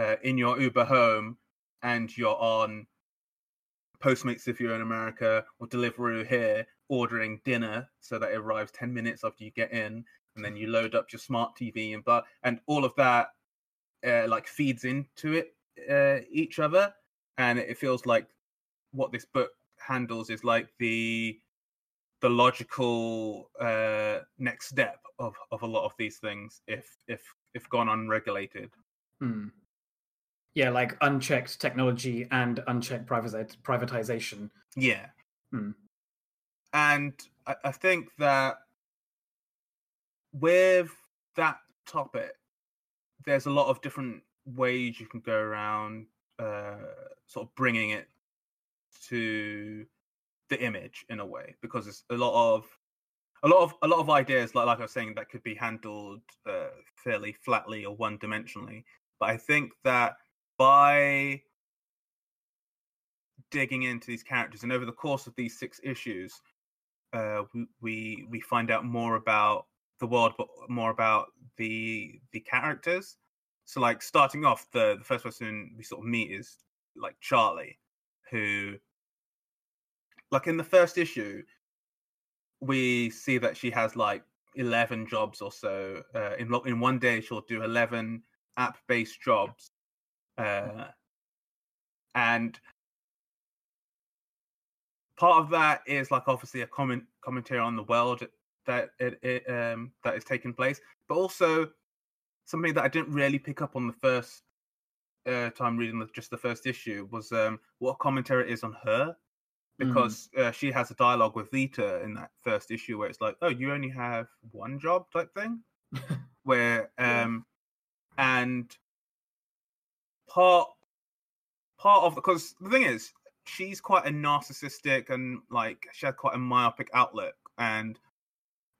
uh, in your Uber home and you're on Postmates if you're in America, or Deliveroo here, ordering dinner so that it arrives ten minutes after you get in, and then you load up your smart T V and blah, and all of that uh, like feeds into it uh, each other, and it feels like what this book handles is like the the logical uh, next step of, of a lot of these things, if if if gone unregulated. Hmm. Yeah, like unchecked technology and unchecked privatization. Yeah. Hmm. And I, I think that with that topic, there's a lot of different ways you can go around uh, sort of bringing it to the image in a way, because it's a lot of a lot of a lot of ideas, like like I was saying, that could be handled uh, fairly flatly or one-dimensionally. But I think that by digging into these characters, and over the course of these six issues, uh, we, we we find out more about the world, but more about the the characters. So, like, starting off, the the first person we sort of meet is like Charlie, who, like, in the first issue, we see that she has like eleven jobs or so. Uh, in in one day, she'll do eleven app-based jobs, uh, and part of that is like obviously a comment commentary on the world that it, it um, that is taking place, but also something that I didn't really pick up on the first uh, time reading the, just the first issue was um, what a commentary it is on her. Because uh, she has a dialogue with Vita in that first issue where it's like, oh, you only have one job type thing. where um, yeah. And part part of the, because the thing is, she's quite a narcissistic and like she had quite a myopic outlook, and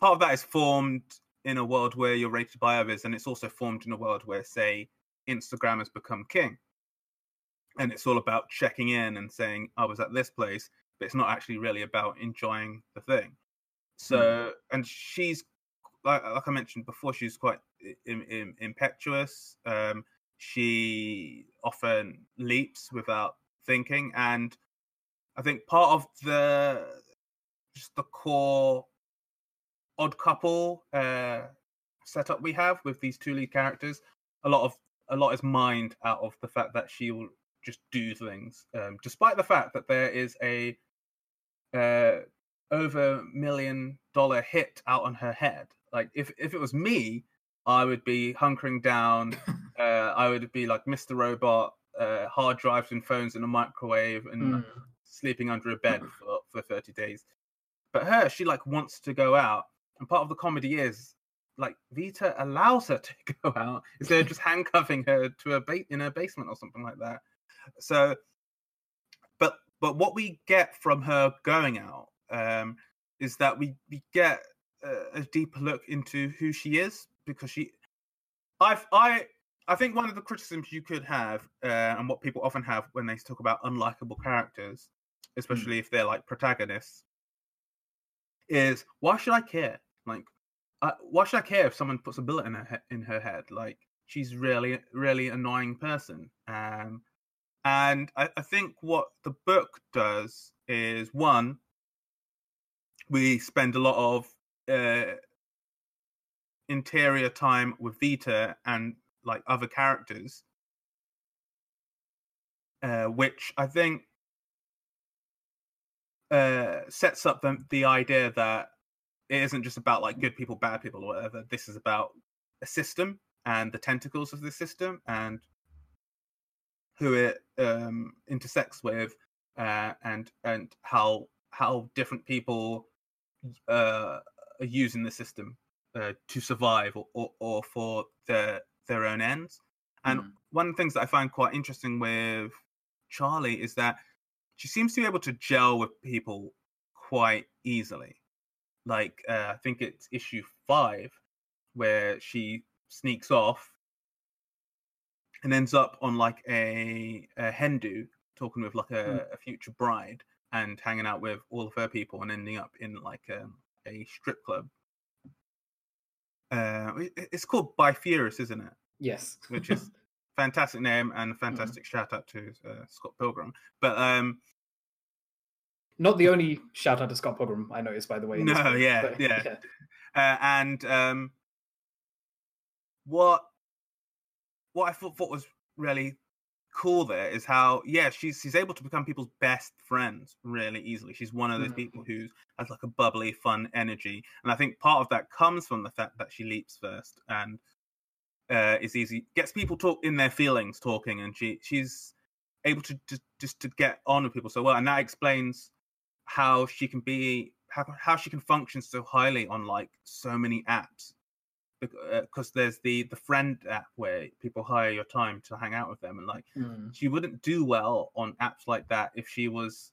part of that is formed in a world where you're rated by others, and it's also formed in a world where, say, Instagram has become king, and it's all about checking in and saying I was at this place, but it's not actually really about enjoying the thing. So, mm. and she's like, like I mentioned before, she's quite im- im- impetuous. Um, she often leaps without thinking, and I think part of the just the core odd couple uh, setup we have with these two lead characters, a lot of a lot is mined out of the fact that she will just do things, um, despite the fact that there is a uh, over million dollar hit out on her head. Like if if it was me, I would be hunkering down. uh, I would be like Mister Robot, uh, hard drives and phones in a microwave, and mm. sleeping under a bed for, for thirty days. But her, she like wants to go out, and part of the comedy is like Vita allows her to go out instead of just handcuffing her to a ba- in her basement or something like that. So, but but what we get from her going out um, is that we we get a, a deeper look into who she is, because she, I I I think one of the criticisms you could have uh, and what people often have when they talk about unlikable characters, especially mm. if they're like protagonists, is why should I care? Like. Uh, why should I care if someone puts a bullet in her in her head? Like, she's really, really annoying person. Um, and I, I think what the book does is, one, we spend a lot of uh, interior time with Vita and like other characters, uh, which I think uh, sets up the, the idea that it isn't just about like good people, bad people, or whatever. This is about a system and the tentacles of the system and who it um, intersects with, uh, and and how how different people uh, are using the system uh, to survive or, or, or for their their own ends. And mm. one of the things that I find quite interesting with Charlie is that she seems to be able to gel with people quite easily. Like, uh, I think it's issue five, where she sneaks off and ends up on, like, a, a hen do, talking with, like, a, a future bride and hanging out with all of her people and ending up in, like, a, a strip club. Uh, it's called Bifurious, isn't it? Yes. Which is a fantastic name and a fantastic mm. shout-out to uh, Scott Pilgrim. But... um. Not the only shout out to Scott Pilgrim I noticed, by the way. No, book, yeah, but, yeah. yeah. Uh, and um, what what I thought, thought was really cool there is how, yeah, she's she's able to become people's best friends really easily. She's one of those mm. people who has like a bubbly, fun energy, and I think part of that comes from the fact that she leaps first and uh, is easy, gets people talk in their feelings, talking, and she she's able to just just to get on with people so well, and that explains how she can be how, how she can function so highly on like so many apps, because uh, there's the the friend app where people hire your time to hang out with them, and like mm. she wouldn't do well on apps like that if she was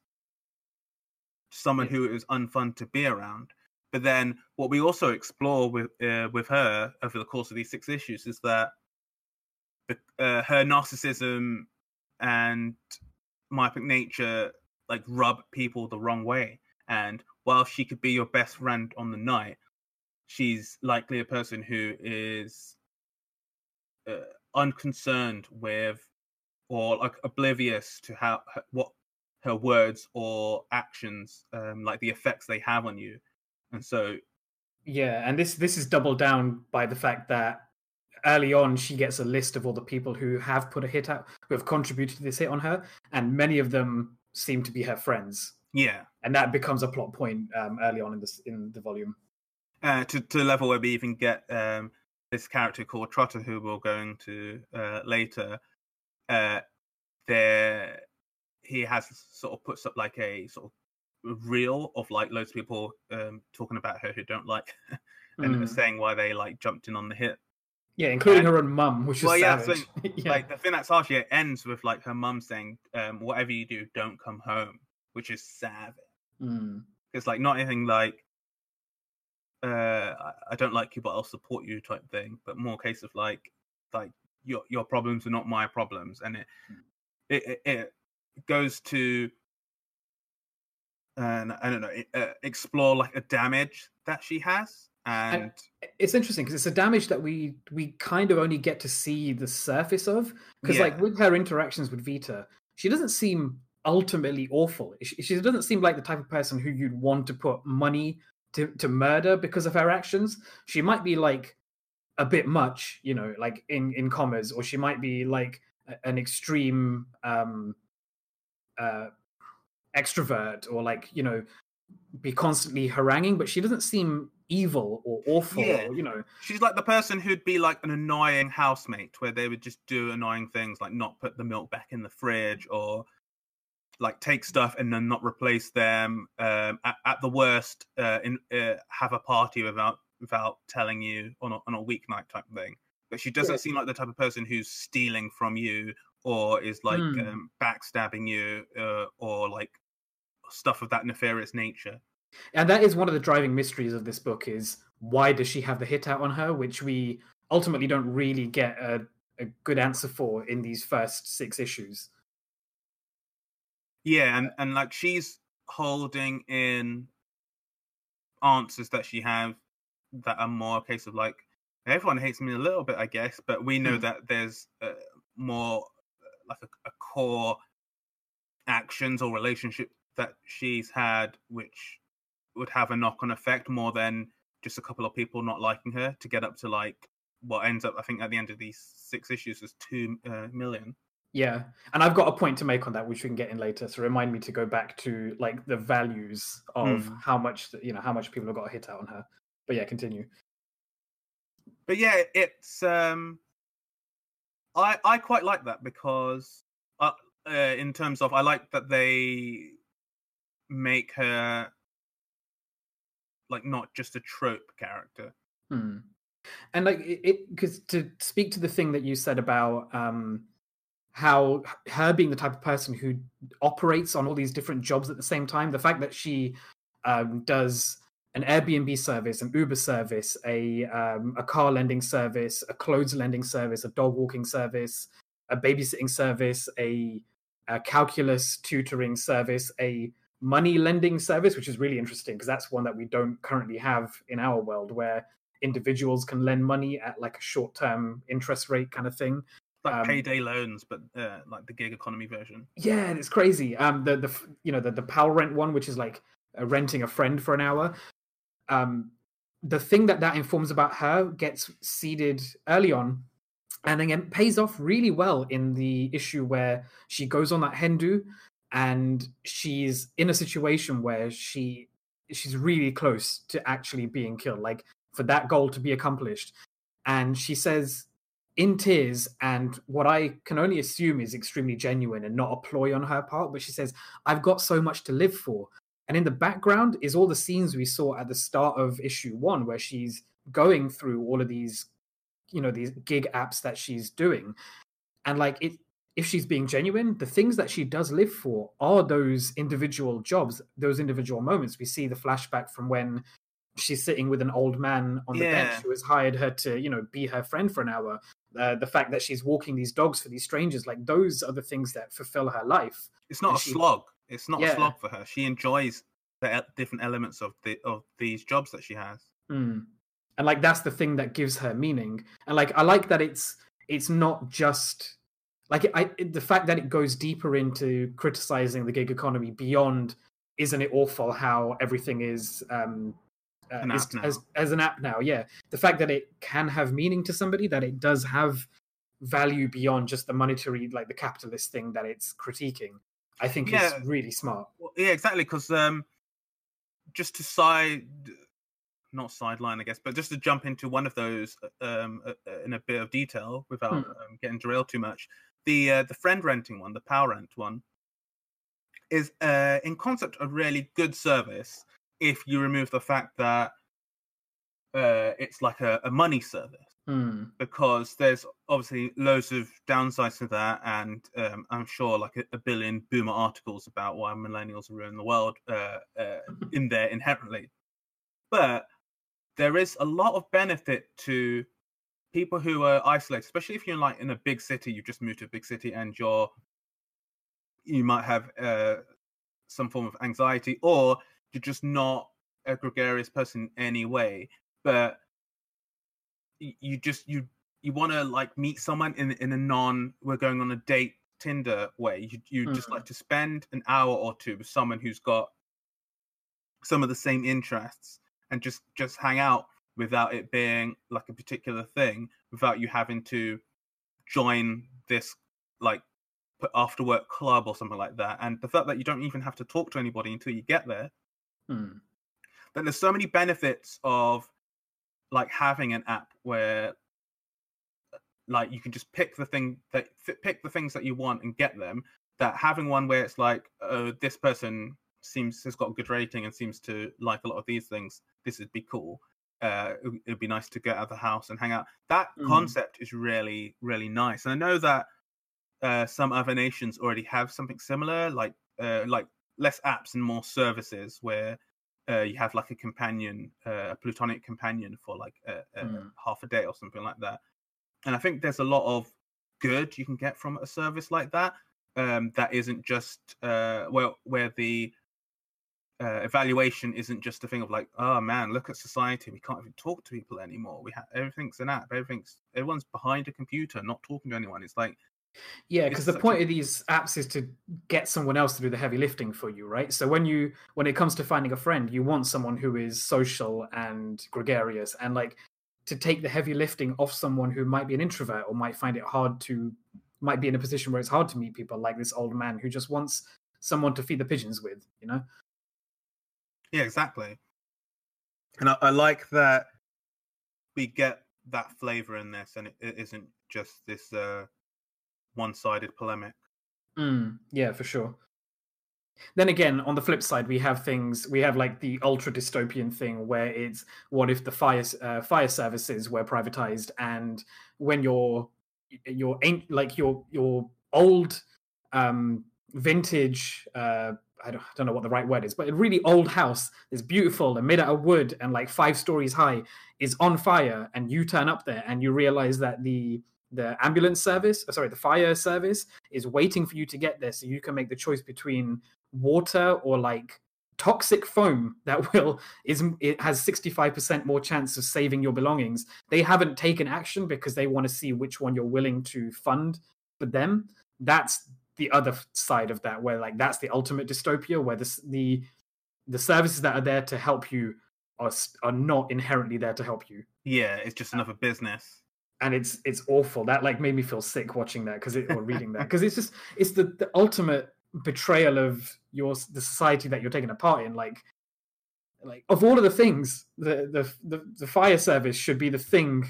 someone yeah. who is unfun to be around. But then what we also explore with uh, with her over the course of these six issues is that uh, her narcissism and myopic nature like rub people the wrong way, and while she could be your best friend on the night, she's likely a person who is uh, unconcerned with or like oblivious to how her, what her words or actions um like the effects they have on you. And so yeah, and this this is doubled down by the fact that early on, she gets a list of all the people who have put a hit out, who have contributed to this hit on her, and many of them seem to be her friends. Yeah, and that becomes a plot point um, early on in this in the volume. Uh, to to the level where we even get um, this character called Trotter, who we're going to uh, later. Uh, there, he has sort of puts up like a sort of reel of like loads of people um, talking about her who don't like her and mm. saying why they like jumped in on the hit. Yeah, including and, her own mum, which well, is yeah, savage. So, yeah. Like the thing that's harsh, it ends with like her mum saying, um, "Whatever you do, don't come home," which is savage. Mm. It's like not anything like, uh, "I don't like you, but I'll support you" type thing, but more case of like, like your your problems are not my problems, and it mm. it, it it goes to. And I don't know, uh, explore like a damage that she has, and, and it's interesting because it's a damage that we we kind of only get to see the surface of. Because yeah. like with her interactions with Vita, she doesn't seem ultimately awful. She, she doesn't seem like the type of person who you'd want to put money to to murder because of her actions. She might be like a bit much, you know, like in in commas, or she might be like an extreme. Um, uh, extrovert or like, you know, be constantly haranguing, but she doesn't seem evil or awful. Yeah. Or, you know, she's like the person who'd be like an annoying housemate where they would just do annoying things like not put the milk back in the fridge or like take stuff and then not replace them. Um, at, at the worst, uh, in, uh, have a party without without telling you on a, on a weeknight type thing. But she doesn't yeah. seem like the type of person who's stealing from you or is like mm. um, backstabbing you uh, or like stuff of that nefarious nature. And that is one of the driving mysteries of this book is why does she have the hit out on her, which we ultimately don't really get a, a good answer for in these first six issues. Yeah, and, and like she's holding in answers that she has that are more a case of like, everyone hates me a little bit, I guess, but we know mm. that there's uh, more like a, a core actions or relationship that she's had which would have a knock-on effect more than just a couple of people not liking her to get up to like what ends up I think at the end of these six issues is two uh, million. Yeah, and I've got a point to make on that which we can get in later, so remind me to go back to like the values of mm. how much, you know, how much people have got a hit out on her. But yeah, continue. But yeah, it's um I, I quite like that because uh, uh, in terms of I like that they make her like not just a trope character. Hmm. And like it, because to speak to the thing that you said about um, how her being the type of person who operates on all these different jobs at the same time, the fact that she um, does an Airbnb service, an Uber service, a um, a car lending service, a clothes lending service, a dog walking service, a babysitting service, a, a calculus tutoring service, a money lending service, which is really interesting because that's one that we don't currently have in our world where individuals can lend money at like a short-term interest rate kind of thing. Like um, payday loans, but uh, like the gig economy version. Yeah, and it's crazy. Um, the, the you know, the, the Pal Rent one, which is like uh, renting a friend for an hour. Um, the thing that that informs about her gets seeded early on and again pays off really well in the issue where she goes on that Hindu and she's in a situation where she she's really close to actually being killed, like for that goal to be accomplished. And she says in tears, and what I can only assume is extremely genuine and not a ploy on her part, but she says, "I've got so much to live for." And in the background is all the scenes we saw at the start of issue one, where she's going through all of these, you know, these gig apps that she's doing. And like, it, if she's being genuine, the things that she does live for are those individual jobs, those individual moments. We see the flashback from when she's sitting with an old man on the yeah. bench who has hired her to, you know, be her friend for an hour. Uh, the fact that she's walking these dogs for these strangers, like those are the things that fulfill her life. It's not and a she, slog. It's not yeah. a slog for her. She enjoys the different elements of the of these jobs that she has, mm. and like that's the thing that gives her meaning. And like I like that it's it's not just like I it, the fact that it goes deeper into criticizing the gig economy beyond isn't it awful how everything is um uh, an is, as as an app now. Yeah, the fact that it can have meaning to somebody, that it does have value beyond just the monetary, like the capitalist thing that it's critiquing. I think yeah. it's really smart. Yeah, exactly. Because um, just to side, not sideline, I guess, but just to jump into one of those um, in a bit of detail without hmm. um, getting derailed too much, the uh, the friend renting one, the Pal Rent one, is uh, in concept a really good service if you remove the fact that uh, it's like a, a money service. mm. because there's obviously loads of downsides to that, and um, I'm sure like a, a billion boomer articles about why millennials are ruining the world uh, uh, in there inherently. But there is a lot of benefit to people who are isolated, especially if you're like in a big city, you've just moved to a big city, and you're you might have uh, some form of anxiety, or you're just not a gregarious person in any way. But you just you you want to like meet someone in in a non we're going on a date Tinder way. You you mm. just like to spend an hour or two with someone who's got some of the same interests, and just just hang out without it being like a particular thing, without you having to join this like after work club or something like that. And the fact that you don't even have to talk to anybody until you get there, hmm. then there's so many benefits of like having an app where like you can just pick the thing that pick the things that you want and get them, that having one where it's like, oh, this person seems has got a good rating and seems to like a lot of these things, this would be cool. Uh, it would be nice to get out of the house and hang out. That mm. concept is really, really nice. And I know that uh, some other nations already have something similar, like uh, like less apps and more services where uh, you have like a companion, uh, a platonic companion for like a, a mm. half a day or something like that. And I think there's a lot of good you can get from a service like that. Um, that isn't just uh, where where the Uh, evaluation isn't just a thing of like, oh man, look at society, we can't even talk to people anymore, we have everything's an app, everything's everyone's behind a computer not talking to anyone. It's like, yeah, because the point a... of these apps is to get someone else to do the heavy lifting for you, right? So when you when it comes to finding a friend, you want someone who is social and gregarious and like to take the heavy lifting off someone who might be an introvert or might find it hard to might be in a position where it's hard to meet people, like this old man who just wants someone to feed the pigeons with, you know. Yeah, exactly. And I, I like that we get that flavor in this, and it, it isn't just this uh, one-sided polemic. Mm, yeah, for sure. Then again, on the flip side, we have things, we have like the ultra dystopian thing where it's, what if the fire uh, fire services were privatized, and when your your like your your old um, vintage. Uh, I don't, I don't know what the right word is, but a really old house that's beautiful and made out of wood and like five stories high is on fire, and you turn up there and you realize that the the ambulance service, sorry, the fire service is waiting for you to get there, so you can make the choice between water or like toxic foam that will is it has sixty-five percent more chance of saving your belongings. They haven't taken action because they want to see which one you're willing to fund for them. That's the other side of that, where like that's the ultimate dystopia, where the the, the services that are there to help you are are not inherently there to help you. Yeah, it's just another business, and it's it's awful. That like made me feel sick watching that because or reading that, because it's just it's the, the ultimate betrayal of your the society that you're taking a part in. Like like of all of the things, the the the, the fire service should be the thing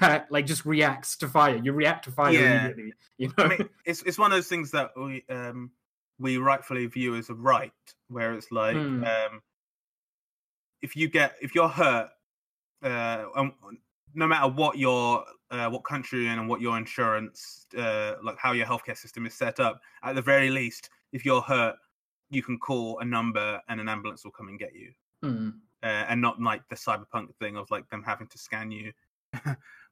that like just reacts to fire. You react to fire yeah. immediately. You know, I mean, it's it's one of those things that we um we rightfully view as a right, where it's like mm. um if you get if you're hurt, uh, um, no matter what your uh, what country you're in and what your insurance, uh, like how your healthcare system is set up, at the very least, if you're hurt, you can call a number and an ambulance will come and get you. Mm. Uh, and not like the cyberpunk thing of like them having to scan you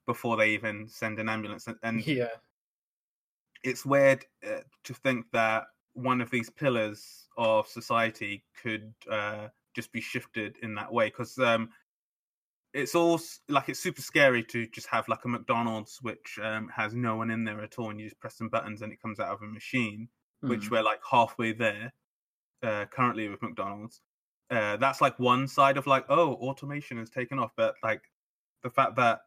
before they even send an ambulance. And, and yeah, it's weird uh, to think that one of these pillars of society could uh, just be shifted in that way, because um, it's all like it's super scary to just have like a McDonald's which um, has no one in there at all, and you just press some buttons and it comes out of a machine, mm. which we're like halfway there uh, currently with McDonald's. Uh, that's like one side of like, oh, automation has taken off, but like the fact that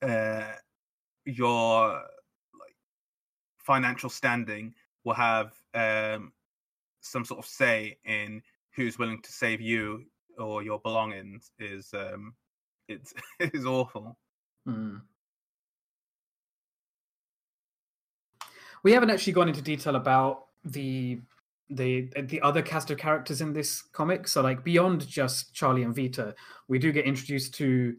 uh, your like financial standing will have um, some sort of say in who's willing to save you or your belongings is um, it's is awful. Mm. We haven't actually gone into detail about the. the the other cast of characters in this comic. So like beyond just Charlie and Vita, we do get introduced to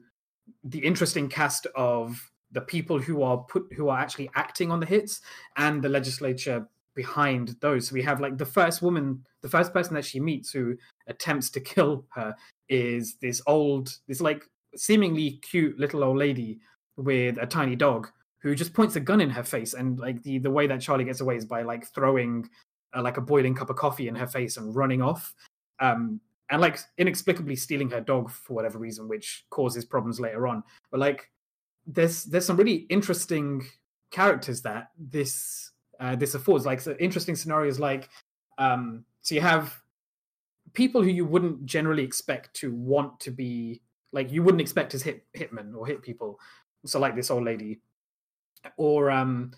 the interesting cast of the people who are put who are actually acting on the hits and the legislature behind those. So we have like the first woman, the first person that she meets who attempts to kill her is this old, this like seemingly cute little old lady with a tiny dog who just points a gun in her face. And like the, the way that Charlie gets away is by like throwing uh, like a boiling cup of coffee in her face and running off. Um, and like inexplicably stealing her dog for whatever reason, which causes problems later on. But like, there's there's some really interesting characters that this uh, this affords. Like so interesting scenarios like, um, so you have people who you wouldn't generally expect to want to be, like you wouldn't expect as hit, hitmen or hit people. So like this old lady. Or um,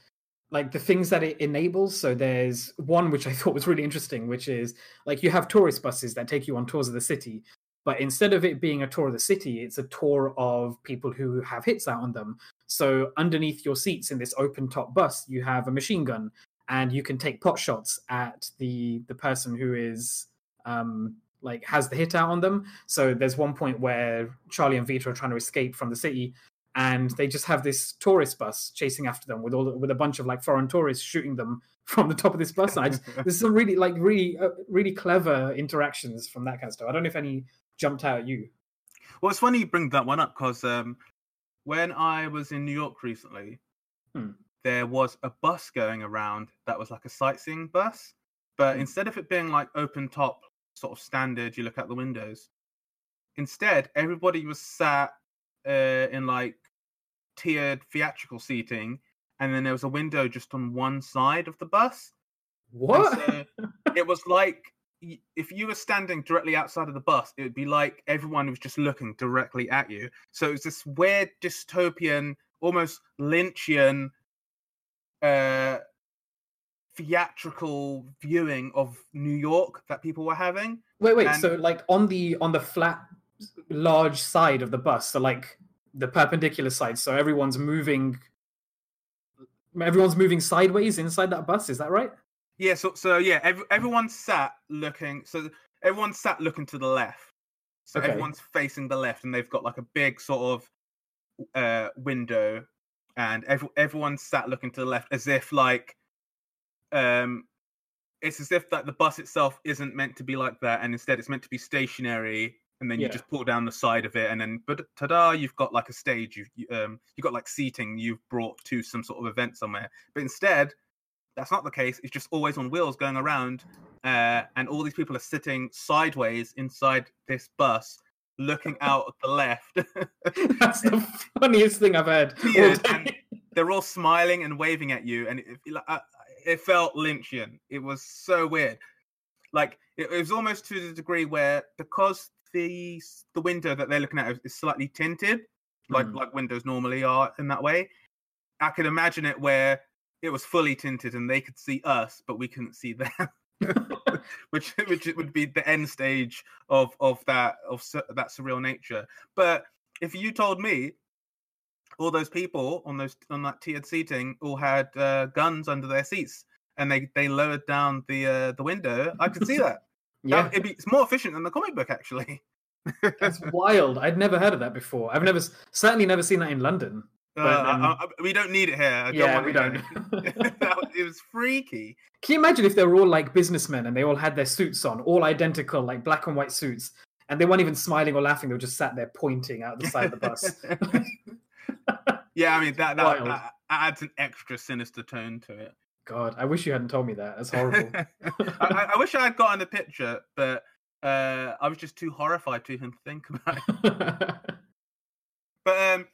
like the things that it enables. So there's one which I thought was really interesting, which is like you have tourist buses that take you on tours of the city. But instead of it being a tour of the city, it's a tour of people who have hits out on them. So underneath your seats in this open-top bus, you have a machine gun, and you can take pot shots at the the person who is um, like has the hit out on them. So there's one point where Charlie and Vita are trying to escape from the city, and they just have this tourist bus chasing after them with all with a bunch of like foreign tourists shooting them from the top of this bus. And I just, there's some really like really uh, really clever interactions from that kind of stuff. I don't know if any jumped out at you. Well, it's funny you bring that one up, because um, when I was in New York recently, hmm. there was a bus going around that was like a sightseeing bus, but hmm. instead of it being like open top, sort of standard, you look out the windows, instead everybody was sat uh, in like tiered theatrical seating, and then there was a window just on one side of the bus. What? And so it was like, if you were standing directly outside of the bus, it would be like everyone was just looking directly at you. So it was this weird dystopian, almost Lynchian uh, theatrical viewing of New York that people were having. Wait, wait. And... So like on the on the flat, large side of the bus, so like the perpendicular side. So everyone's moving. Everyone's moving sideways inside that bus. Is that right? Yeah, so so yeah, every, everyone sat looking. So everyone sat looking to the left. So okay. Everyone's facing the left, and they've got like a big sort of uh, window, and every, everyone sat looking to the left, as if like um, it's as if that the bus itself isn't meant to be like that, and instead it's meant to be stationary, and then yeah. you just pull down the side of it, and then but ta-da, you've got like a stage, you've you, um, you've got like seating you've brought to some sort of event somewhere, but instead. That's not the case. It's just always on wheels going around. Uh, and all these people are sitting sideways inside this bus, looking out at the left. That's the funniest thing I've heard. Yes, and they're all smiling and waving at you. And it, it, it felt Lynchian. It was so weird. Like, it, it was almost to the degree where, because the the window that they're looking at is slightly tinted, like mm. like windows normally are in that way, I could imagine it where it was fully tinted and they could see us, but we couldn't see them, which which would be the end stage of of that of su- that surreal nature. But if you told me all those people on those on that tiered seating all had uh, guns under their seats and they, they lowered down the uh, the window, I could see that. yeah, that, it'd be, it's more efficient than the comic book actually. That's wild. I'd never heard of that before. I've never certainly never seen that in London. But, um, uh, I, I, we don't need it here. I don't yeah, want we don't. That, it was freaky. Can you imagine if they were all like businessmen and they all had their suits on, all identical, like black and white suits, and they weren't even smiling or laughing, they were just sat there pointing out the side of the bus? Yeah, I mean, that, that, that adds an extra sinister tone to it. God, I wish you hadn't told me that. That's horrible. I, I wish I had gotten the picture, but uh, I was just too horrified to even think about it. But, um,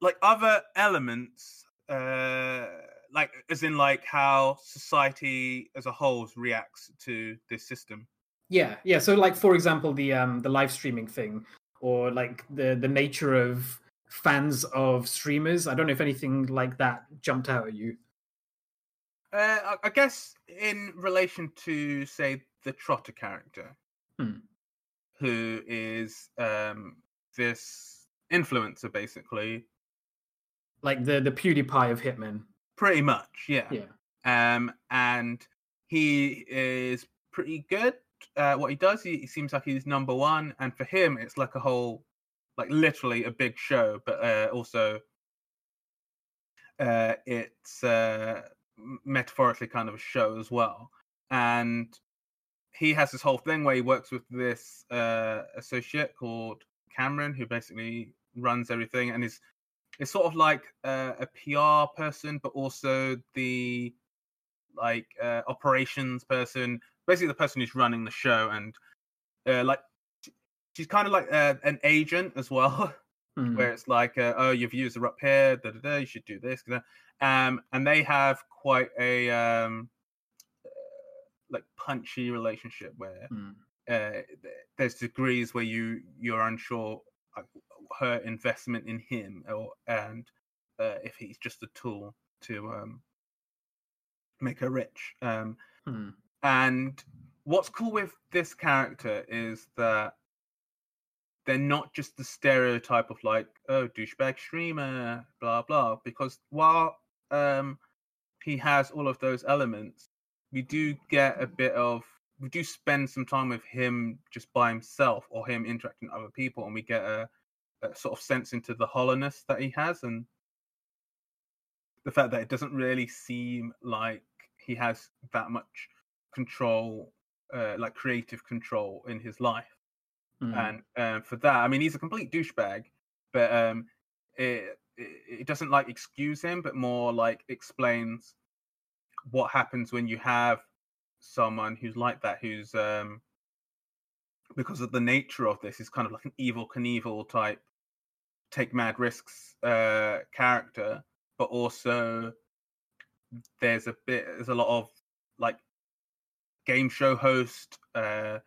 like other elements, uh, like as in like how society as a whole reacts to this system. Yeah, yeah. So like for example, the um, the live streaming thing, or like the the nature of fans of streamers. I don't know if anything like that jumped out at you. Uh, I guess in relation to say the Trotter character, hmm. who is um, this influencer basically. Like the, the PewDiePie of Hitman. Pretty much, yeah. Yeah. Um, and he is pretty good at what he does. He, he seems like he's number one. And for him, it's like a whole like literally a big show, but uh, also uh, it's uh, metaphorically kind of a show as well. And he has this whole thing where he works with this uh, associate called Cameron, who basically runs everything and is it's sort of like uh, a P R person, but also the like uh, operations person, basically the person who's running the show. And uh, like she's kind of like uh, an agent as well, mm-hmm. where it's like, uh, oh, your views are up here, da da da, you should do this. Da, da. Um, and they have quite a um, uh, like punchy relationship where mm. uh, there's degrees where you you're unsure like, her investment in him, or and uh, if he's just a tool to um, make her rich. Um, hmm. And what's cool with this character is that they're not just the stereotype of like, oh, douchebag streamer, blah, blah. Because while um, he has all of those elements, we do get a bit of, we do spend some time with him just by himself or him interacting with other people. And we get a, a sort of sense into the hollowness that he has. And the fact that it doesn't really seem like he has that much control, uh, like creative control in his life. And um, for that, I mean, he's a complete douchebag, but um, it, it it doesn't like excuse him, but more like explains what happens when you have someone who's like that, who's um, because of the nature of this, is kind of like an evil Knievel type, take mad risks uh, character, but also there's a bit, there's a lot of like game show host. Uh,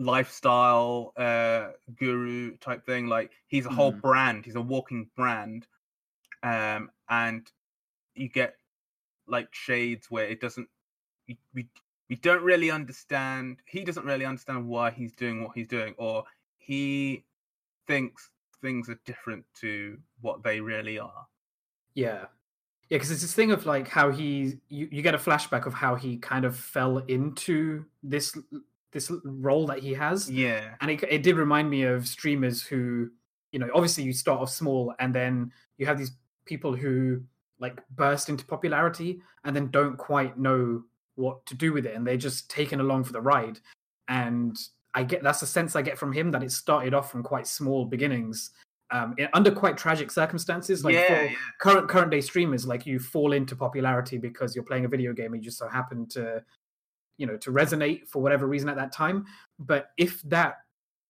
lifestyle uh guru type thing, like he's a whole mm. brand, he's a walking brand, um and you get like shades where it doesn't we, we we don't really understand he doesn't really understand why he's doing what he's doing, or he thinks things are different to what they really are. Yeah. Yeah, because it's this thing of like how he you, you get a flashback of how he kind of fell into this this role that he has. Yeah. And it, it did remind me of streamers who, you know, obviously you start off small and then you have these people who like burst into popularity and then don't quite know what to do with it. And they're just taken along for the ride. And I get, that's the sense I get from him, that it started off from quite small beginnings um, in, under quite tragic circumstances. Like yeah, yeah. current, current day streamers, like you fall into popularity because you're playing a video game and you just so happen to, you know, to resonate for whatever reason at that time. But if that,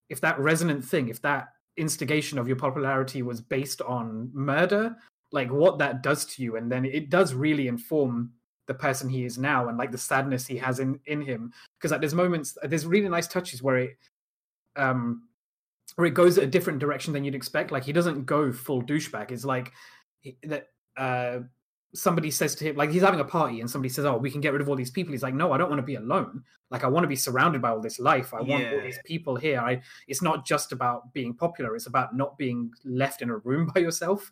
if that resonant thing, if that instigation of your popularity was based on murder, like what that does to you, and then it does really inform the person he is now and like the sadness he has in, in him. Because like, there's moments, there's really nice touches where it, um, where it goes a different direction than you'd expect. Like he doesn't go full douchebag. It's like that, uh, somebody says to him, like he's having a party and somebody says, oh, we can get rid of all these people. He's like, no, I don't want to be alone. Like, I want to be surrounded by all this life. I want yeah. all these people here. I, it's not just about being popular. It's about not being left in a room by yourself.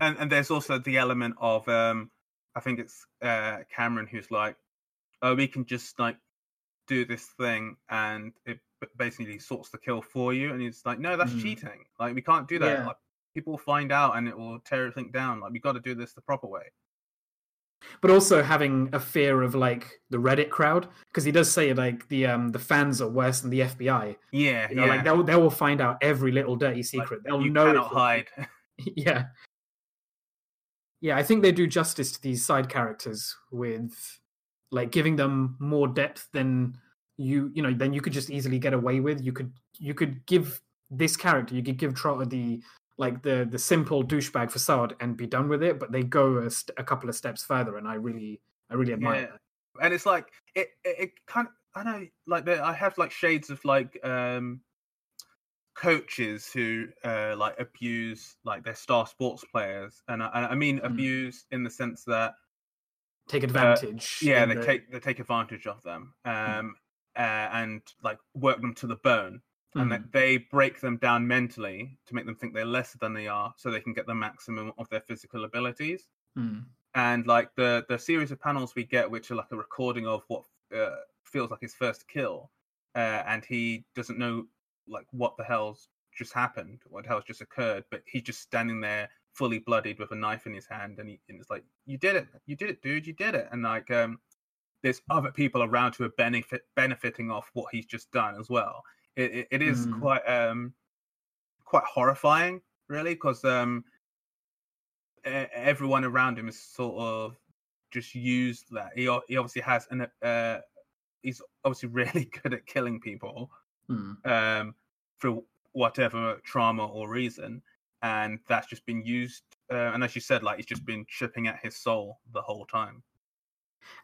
And and there's also the element of, um, I think it's uh, Cameron who's like, oh, we can just like do this thing and it basically sorts the kill for you. And he's like, no, that's mm. cheating. Like, we can't do that. Yeah. Like, people will find out and it will tear everything down. Like, we got to do this the proper way. But also having a fear of like the Reddit crowd, because he does say like the um the fans are worse than the F B I. Yeah, you know, yeah. Like they'll they will find out every little dirty secret. Like, they'll you know cannot hide. yeah, yeah. I think they do justice to these side characters with like giving them more depth than you you know than you could just easily get away with. You could you could give this character, you could give Trotter the. like the the simple douchebag facade and be done with it, but they go a, st- a couple of steps further, and I really I really admire yeah. that. And it's like it, it it kind of I know like I have like shades of like um coaches who uh like abuse like their star sports players, and I, and I mean mm. abuse in the sense that take advantage. Uh, yeah, they the... take they take advantage of them, um mm. uh, and like work them to the bone. And that they break them down mentally to make them think they're lesser than they are, so they can get the maximum of their physical abilities. Mm. And like the the series of panels we get, which are like a recording of what uh, feels like his first kill, uh, and he doesn't know like what the hell's just happened, what the hell's just occurred, but he's just standing there fully bloodied with a knife in his hand, and, he, and it's like, you did it, you did it, dude, you did it. And like, um, there's other people around who are benefit, benefiting off what he's just done as well. It It, it is mm. quite um, quite horrifying, really, because um, everyone around him is sort of just used that. He, he obviously has an... Uh, he's obviously really good at killing people mm. um, for whatever trauma or reason. And that's just been used. Uh, and as you said, like, he's just been chipping at his soul the whole time.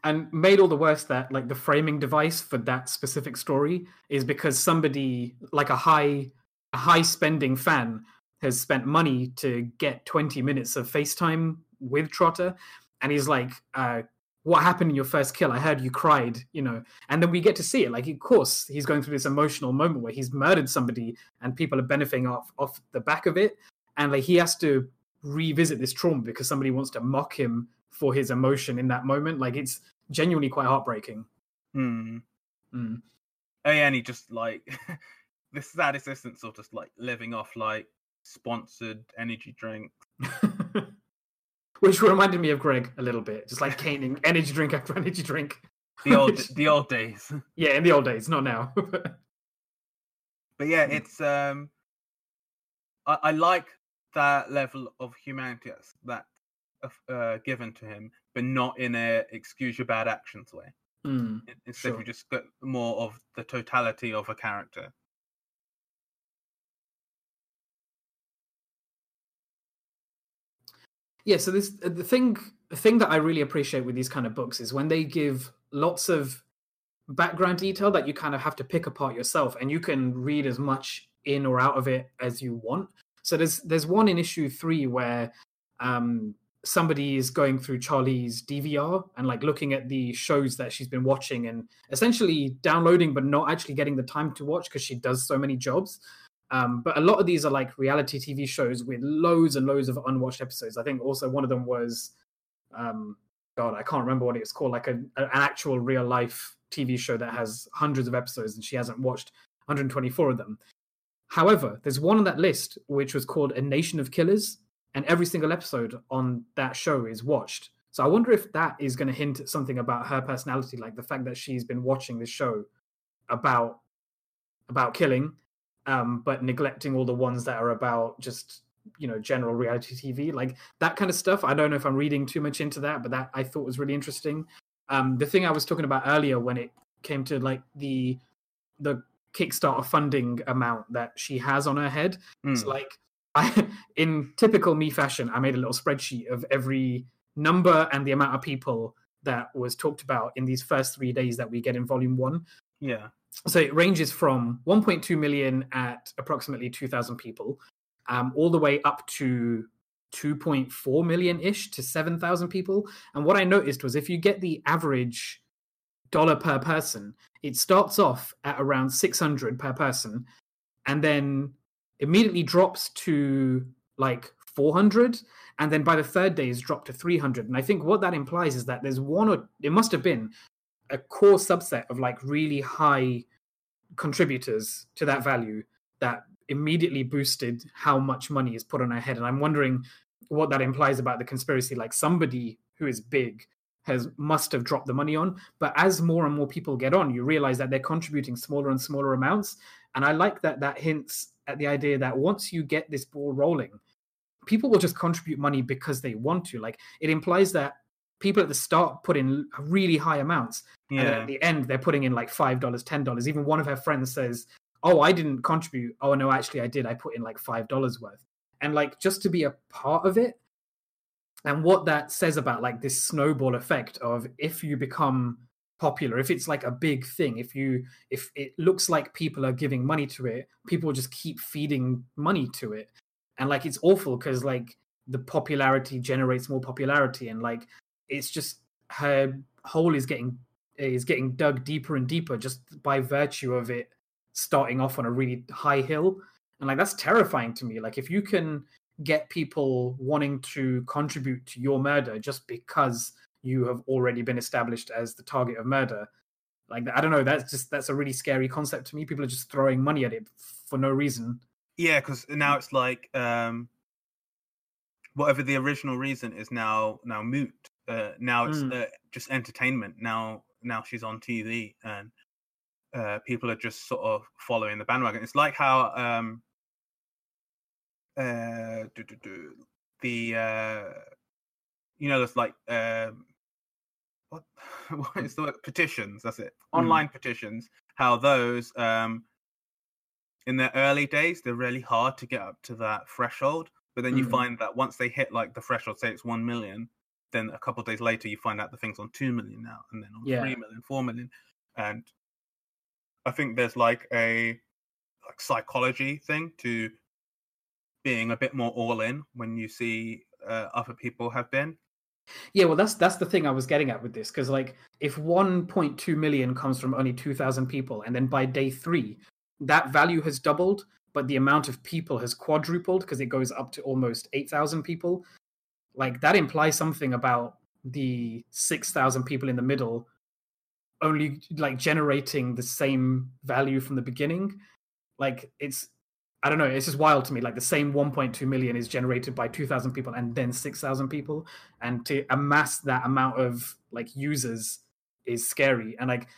And made all the worse that, like, the framing device for that specific story is because somebody, like a high, a high spending fan, has spent money to get twenty minutes of FaceTime with Trotter. And he's like, uh, what happened in your first kill? I heard you cried, you know. And then we get to see it. Like, of course, he's going through this emotional moment where he's murdered somebody and people are benefiting off, off the back of it. And, like, he has to revisit this trauma because somebody wants to mock him for his emotion in that moment. Like, it's genuinely quite heartbreaking. Hmm. Mm. Oh, yeah, and he just, like, the sad existence of just, like, living off, like, sponsored energy drinks. Which reminded me of Greg a little bit, just like caning energy drink after energy drink. The old, Which, the old days. Yeah, in the old days, not now. But yeah, it's um, I, I like that level of humanity that's uh, given to him, but not in a excuse your bad actions way. Mm, Instead, sure. we just get more of the totality of a character. Yeah, so this the thing the thing that I really appreciate with these kind of books is when they give lots of background detail that you kind of have to pick apart yourself, and you can read as much in or out of it as you want. So there's there's one in issue three where um, somebody is going through Charlie's D V R and like looking at the shows that she's been watching and essentially downloading but not actually getting the time to watch because she does so many jobs. Um, but a lot of these are like reality T V shows with loads and loads of unwatched episodes. I think also one of them was, um, God, I can't remember what it was called, like a, an actual real life T V show that has hundreds of episodes and she hasn't watched one hundred twenty-four of them. However, there's one on that list which was called A Nation of Killers, and every single episode on that show is watched. So I wonder if that is going to hint at something about her personality, like the fact that she's been watching this show about about killing. Um, but neglecting all the ones that are about just, you know, general reality T V, like that kind of stuff. I don't know if I'm reading too much into that, but that I thought was really interesting. Um, the thing I was talking about earlier when it came to like the the Kickstarter funding amount that she has on her head, mm. it's like I, in typical me fashion, I made a little spreadsheet of every number and the amount of people that was talked about in these first three days that we get in volume one. Yeah. So it ranges from one point two million at approximately two thousand people, um, all the way up to two point four million-ish to seven thousand people. And what I noticed was if you get the average dollar per person, it starts off at around six hundred per person and then immediately drops to like four hundred. And then by the third day, it's dropped to three hundred. And I think what that implies is that there's one or it must have been a core subset of like really high contributors to that value that immediately boosted how much money is put on her head. And I'm wondering what that implies about the conspiracy. Like somebody who is big has must have dropped the money on, but as more and more people get on, you realize that they're contributing smaller and smaller amounts. And I like that that hints at the idea that once you get this ball rolling, people will just contribute money because they want to. Like it implies that people at the start put in really high amounts. Yeah. And then at the end, they're putting in like five dollars, ten dollars. Even one of her friends says, oh, I didn't contribute. Oh, no, actually, I did. I put in like five dollars worth. And like just to be a part of it. And what that says about like this snowball effect of if you become popular, if it's like a big thing, if you if it looks like people are giving money to it, people just keep feeding money to it. And like it's awful because like the popularity generates more popularity. And like it's just her hole is getting is getting dug deeper and deeper just by virtue of it starting off on a really high hill. And like that's terrifying to me. Like if you can get people wanting to contribute to your murder just because you have already been established as the target of murder, like I don't know, that's just that's a really scary concept to me. People are just throwing money at it for no reason. Yeah, because now it's like um, whatever the original reason is now now moot. Uh, now it's mm. uh, just entertainment. Now now she's on T V and uh, people are just sort of following the bandwagon. It's like how um, uh, the uh, you know, there's like uh, what what is the word? Petitions? That's it. Online mm. petitions. How those. Um, In their early days, they're really hard to get up to that threshold. But then you mm. find that once they hit like the threshold, say it's one million, then a couple of days later you find out the thing's on two million now, and then on yeah. three million, four million. And I think there's like a like psychology thing to being a bit more all in when you see uh, other people have been. Yeah, well, that's that's the thing I was getting at with this, because like if one point two million comes from only two thousand people, and then by day three, that value has doubled, but the amount of people has quadrupled because it goes up to almost eight thousand people. Like, that implies something about the six thousand people in the middle only, like, generating the same value from the beginning. Like, it's, I don't know, it's just wild to me. Like, the same one point two million is generated by two thousand people and then six thousand people. And to amass that amount of, like, users is scary. And, like,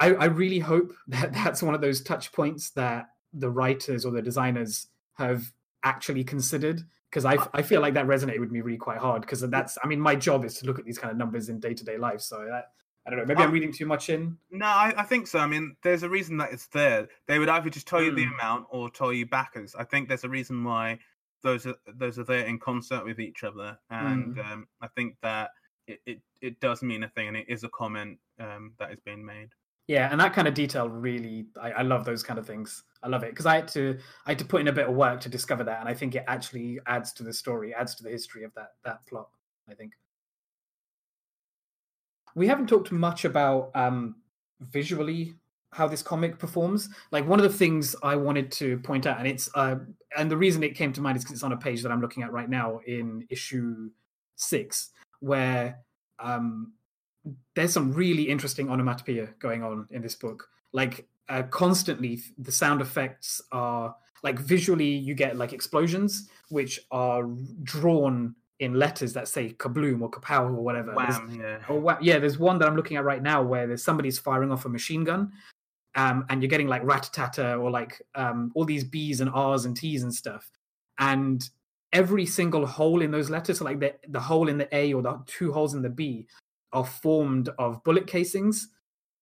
I, I really hope that that's one of those touch points that the writers or the designers have actually considered, because I, I feel like that resonated with me really quite hard, because that's, I mean, my job is to look at these kind of numbers in day-to-day life, so that, I don't know, maybe I'm, I'm reading too much in? No, I, I think so. I mean, there's a reason that it's there. They would either just tell mm. you the amount or tell you backers. I think there's a reason why those are, those are there in concert with each other, and mm. um, I think that it, it, it does mean a thing, and it is a comment um, that is being made. Yeah, and that kind of detail really, I, I love those kind of things. I love it, because I had to, I had to put in a bit of work to discover that, and I think it actually adds to the story, adds to the history of that that plot. I think we haven't talked much about um, visually how this comic performs. Like, one of the things I wanted to point out, and it's uh, and the reason it came to mind is because it's on a page that I'm looking at right now in issue six, where. Um, There's some really interesting onomatopoeia going on in this book. Like, uh, constantly, the sound effects are, like, visually you get, like, explosions, which are drawn in letters that say kabloom or kapow or whatever. Wham, yeah. Or wha- yeah, there's one that I'm looking at right now where there's somebody's firing off a machine gun, um, and you're getting, like, rat-a-tat-a or, like, um, all these B's and R's and T's and stuff. And every single hole in those letters, so, like, the, the hole in the A or the two holes in the B, are formed of bullet casings.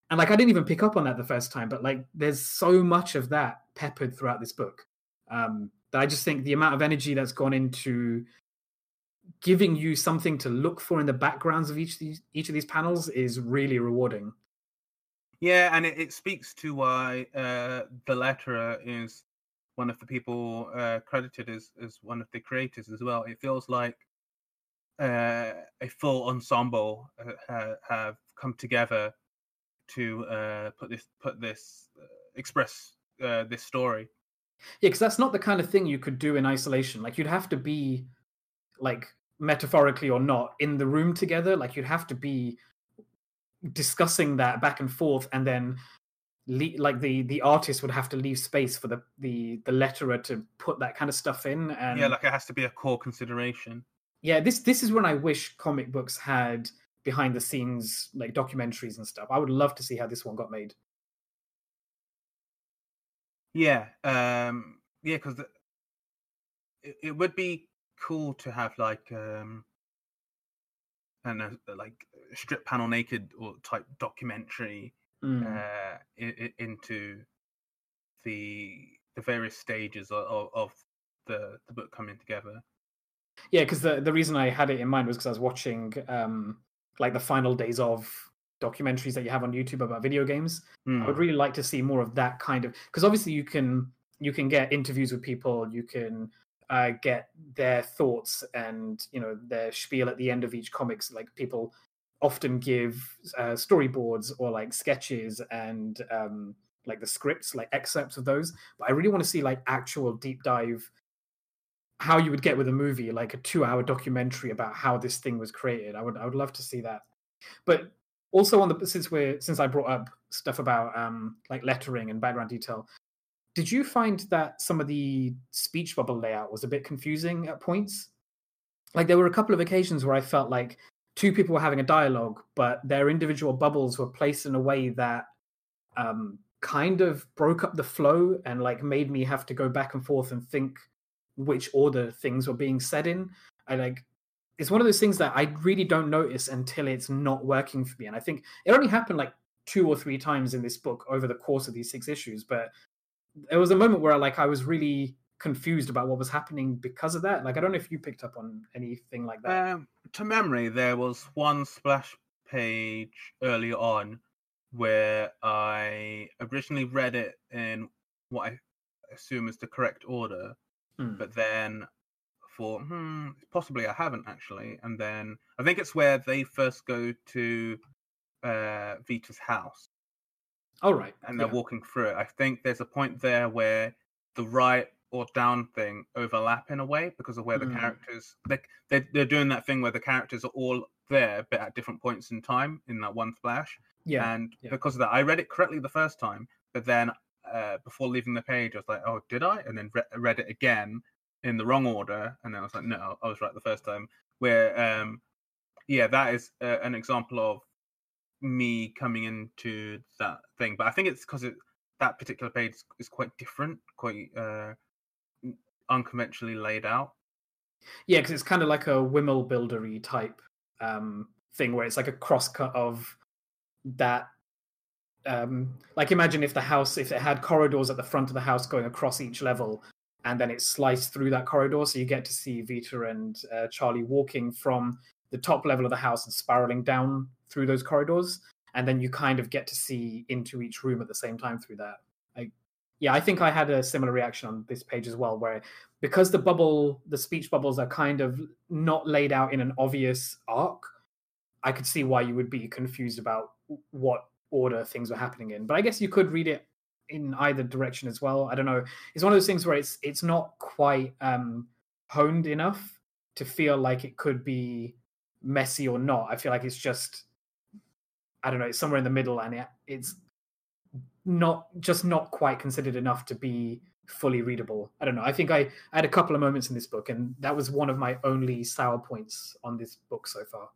And, like, I didn't even pick up on that the first time, but, like, there's so much of that peppered throughout this book um, that I just think the amount of energy that's gone into giving you something to look for in the backgrounds of each of these, each of these panels is really rewarding. Yeah, and it, it speaks to why uh, the letterer is one of the people uh, credited as, as one of the creators as well. It feels like Uh, a full ensemble uh, uh, have come together to uh, put this, put this, uh, express uh, this story. Yeah, because that's not the kind of thing you could do in isolation. Like, you'd have to be, like, metaphorically or not, in the room together. Like, you'd have to be discussing that back and forth, and then le- like the the artist would have to leave space for the the the letterer to put that kind of stuff in. And yeah, like, it has to be a core consideration. Yeah, this this is when I wish comic books had behind-the-scenes, like, documentaries and stuff. I would love to see how this one got made. Yeah, um, yeah, because it, it would be cool to have, like, um, I don't know, like, strip panel naked or type documentary mm. uh, it, it, into the the various stages of, of the the book coming together. Yeah, because the, the reason I had it in mind was because I was watching um, like the final days of documentaries that you have on YouTube about video games. Mm. I would really like to see more of that kind of, because obviously you can you can get interviews with people, you can uh, get their thoughts and, you know, their spiel at the end of each comics. Like, people often give uh, storyboards or, like, sketches and um, like the scripts, like excerpts of those. But I really want to see, like, actual deep dive. How you would get with a movie, like a two-hour documentary about how this thing was created. I would, I would love to see that. But also on the since we're since I brought up stuff about um, like lettering and background detail, Did you find that some of the speech bubble layout was a bit confusing at points? Like, there were a couple of occasions where I felt like two people were having a dialogue, but their individual bubbles were placed in a way that um, kind of broke up the flow and, like, made me have to go back and forth and think which order things were being said in. I, like, it's one of those things that I really don't notice until it's not working for me. And I think it only happened, like, two or three times in this book over the course of these six issues, but there was a moment where, like, I was really confused about what was happening because of that. Like, I don't know if you picked up on anything like that. Um, to memory, there was one splash page early on where I originally read it in what I assume is the correct order, mm. but then thought, hmm, possibly I haven't actually. And then I think it's where they first go to uh, Vita's house. All right. And they're yeah. walking through it. I think there's a point there where the right or down thing overlap in a way because of where mm. the characters... They, they're, they're doing that thing where the characters are all there, but at different points in time in that one flash. Yeah. And yeah. because of that, I read it correctly the first time, but then uh, before leaving the page, I was like, oh, did I? And then re- read it again in the wrong order. And then I was like, no, I was right the first time. Where, um, yeah, that is uh, an example of me coming into that thing, but I think it's because it, that particular page is, is quite different, quite uh, unconventionally laid out. Yeah, because it's kind of like a Wimel buildery type um, thing where it's like a crosscut of that. Um, like, imagine if the house, if it had corridors at the front of the house going across each level, and then it's sliced through that corridor, so you get to see Vita and uh, Charlie walking from the top level of the house and spiraling down through those corridors, and then you kind of get to see into each room at the same time through that. I, yeah, I think I had a similar reaction on this page as well, where because the bubble, the speech bubbles are kind of not laid out in an obvious arc, I could see why you would be confused about what order things were happening in. But I guess you could read it in either direction as well. I don't know. It's one of those things where it's it's not quite um, honed enough to feel like it could be messy or not. I feel like it's just... I don't know, it's somewhere in the middle, and it, it's not just not quite considered enough to be fully readable. I don't know. I think I, I had a couple of moments in this book, and that was one of my only sour points on this book so far.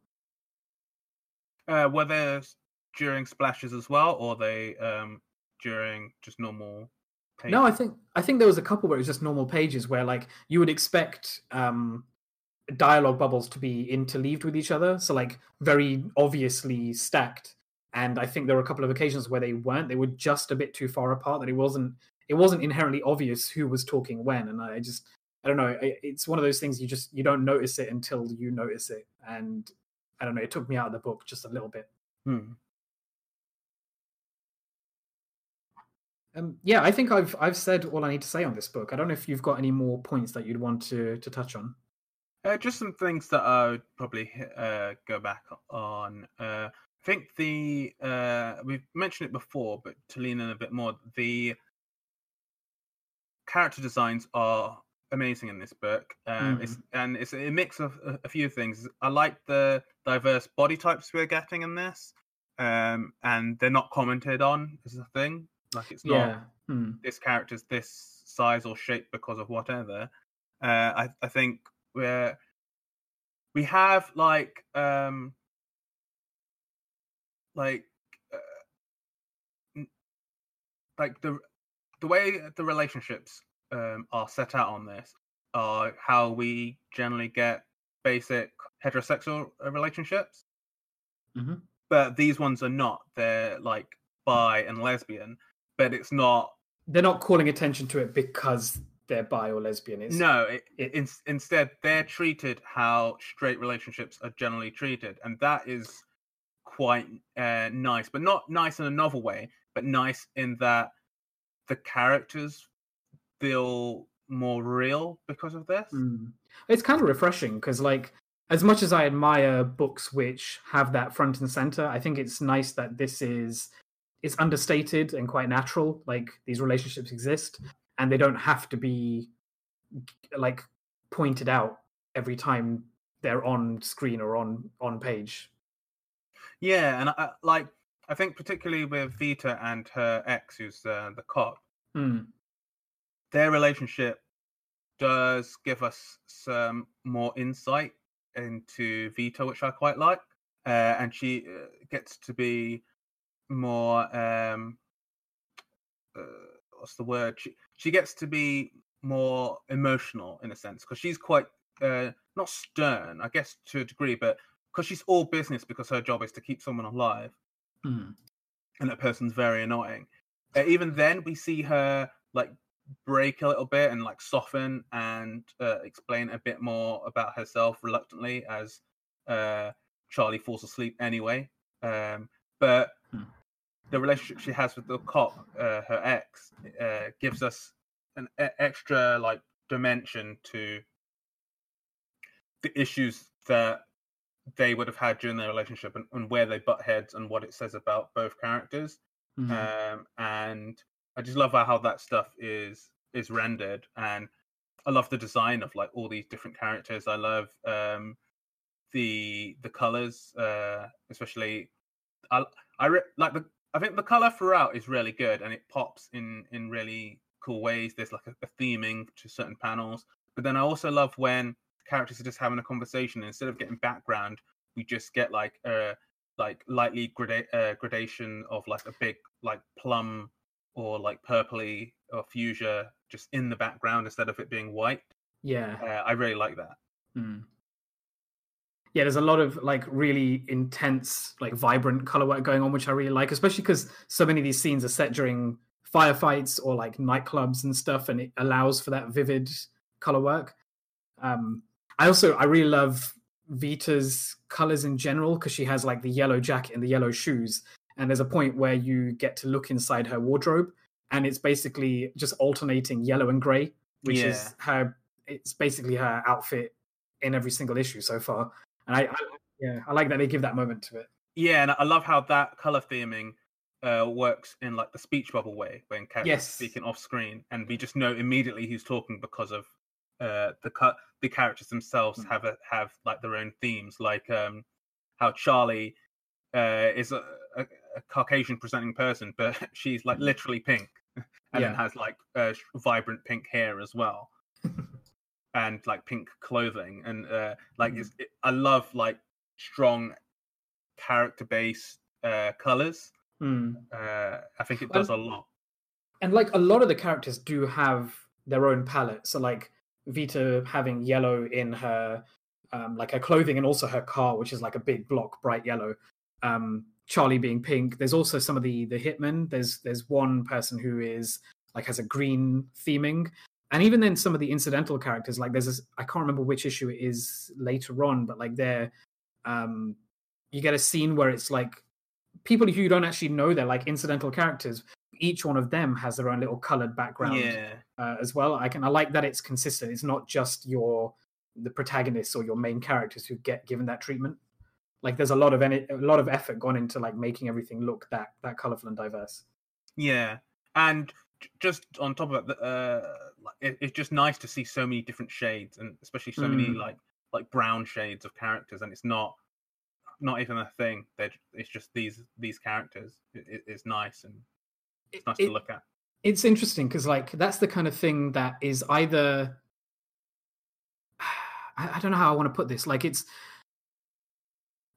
Uh, were there during splashes as well, or are they um, during just normal pages? No, I think I think there was a couple where it was just normal pages where, like, you would expect... Um, dialogue bubbles to be interleaved with each other, so, like, very obviously stacked, and I think there were a couple of occasions where they weren't they were just a bit too far apart, that it wasn't it wasn't inherently obvious who was talking when, and I just I don't know it's one of those things you just you don't notice it until you notice it, and I don't know it took me out of the book just a little bit. hmm. um yeah I think I've I've said all I need to say on this book. I don't know if you've got any more points that you'd want to to touch on. Uh, just some things that I would probably uh, go back on. Uh, I think the uh, we've mentioned it before, but to lean in a bit more, the character designs are amazing in this book, um, mm. it's, and it's a mix of a, a few things. I like the diverse body types we're getting in this, um, and they're not commented on as a thing. Like, it's not yeah. mm. this character's this size or shape because of whatever. Uh, I, I think. Where we have like um like uh, like the the way the relationships um are set out on this are how we generally get basic heterosexual relationships, mm-hmm. but these ones are not. They're like bi and lesbian, but it's not. They're not calling attention to it because they're bi or lesbian. Is no it, it, in, instead they're treated how straight relationships are generally treated, and that is quite uh, nice, but not nice in a novel way, but nice in that the characters feel more real because of this. mm. It's kind of refreshing, because, like, as much as I admire books which have that front and center, I think it's nice that this is it's understated and quite natural. Like, these relationships exist, and they don't have to be, like, pointed out every time they're on screen or on, on page. Yeah, and, I, like, I think particularly with Vita and her ex, who's uh, the cop, mm. their relationship does give us some more insight into Vita, which I quite like. Uh, and she uh, gets to be more, um, uh, what's the word? She, she gets to be more emotional in a sense, because she's quite, uh, not stern, I guess, to a degree, but because she's all business, because her job is to keep someone alive. Mm. And that person's very annoying. Uh, even then, we see her, like, break a little bit and, like, soften and uh, explain a bit more about herself reluctantly as... Uh, Charlie falls asleep anyway, um, but hmm. the relationship she has with the cop, uh, her ex, uh, gives us an e- extra like dimension to the issues that they would have had during their relationship, and, and where they butt heads, and what it says about both characters. Mm-hmm. Um, and I just love how that stuff is is rendered, and I love the design of like all these different characters. I love. Um, the the colors, uh especially i i re- like the i think the color throughout is really good, and it pops in in really cool ways. There's like a, a theming to certain panels, but then I also love when characters are just having a conversation, and instead of getting background, we just get like uh like lightly grada- uh, gradation of like a big like plum or like purpley or fuchsia just in the background instead of it being white. Yeah uh, I really like that. mm. Yeah, there's a lot of like really intense, like vibrant color work going on, which I really like, especially because so many of these scenes are set during firefights or like nightclubs and stuff, and it allows for that vivid color work. Um, I also I really love Vita's colors in general, because she has like the yellow jacket and the yellow shoes, and there's a point where you get to look inside her wardrobe, and it's basically just alternating yellow and gray, which yeah. is her. It's basically her outfit in every single issue so far. And I, I, yeah, I like that they give that moment to it. Yeah, and I love how that color theming uh, works in like the speech bubble way, when characters yes. are speaking off screen, and we just know immediately who's talking because of uh, the cut. The characters themselves mm. have a, have like their own themes, like um, how Charlie uh, is a, a, a Caucasian presenting person, but she's like literally pink, and yeah. then has like uh, vibrant pink hair as well. And like pink clothing, and uh, like mm-hmm. it's, it, I love like strong character-based uh, colors. Mm. Uh, I think it does and, a lot. And like a lot of the characters do have their own palette. So like Vita having yellow in her um, like her clothing, and also her car, which is like a big block bright yellow. Um, Charlie being pink. There's also some of the the hitmen. There's there's one person who is like has a green theming. And even then, some of the incidental characters, like there's this, I can't remember which issue it is later on, but like there, um, you get a scene where it's like people who you don't actually know, they're like incidental characters. Each one of them has their own little colored background yeah. uh, as well. I can, I like that it's consistent. It's not just your, the protagonists or your main characters who get given that treatment. Like there's a lot of, a lot of effort gone into like making everything look that, that colorful and diverse. Yeah. And just on top of that, uh, it, it's just nice to see so many different shades, and especially so mm. many like like brown shades of characters. And it's not not even a thing. They're, it's just these these characters. It, it, it's nice, and it's nice it, to look at. It's interesting because like that's the kind of thing that is either I, I don't know how I want to put this. Like it's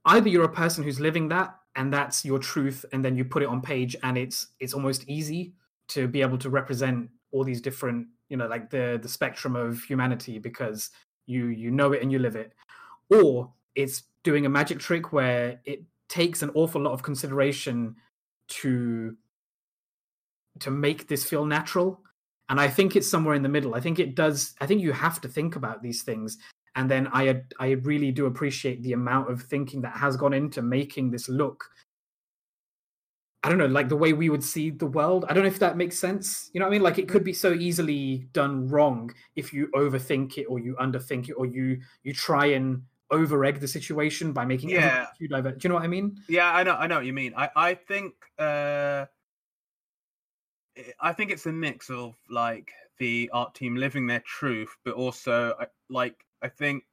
either you're a person who's living that, and that's your truth, and then you put it on page, and it's it's almost easy to be able to represent all these different, you know, like the the spectrum of humanity, because you you know it and you live it. Or it's doing a magic trick where it takes an awful lot of consideration to to make this feel natural. And I think it's somewhere in the middle. I think it does. I think you have to think about these things. And then I I really do appreciate the amount of thinking that has gone into making this look, I don't know, like the way we would see the world. I don't know if that makes sense. You know what I mean? Like it could be so easily done wrong if you overthink it or you underthink it, or you you try and over-egg the situation by making yeah. it too diverse. Do you know what I mean? Yeah, I know I know what you mean. I, I think uh, I think it's a mix of like the art team living their truth, but also like I think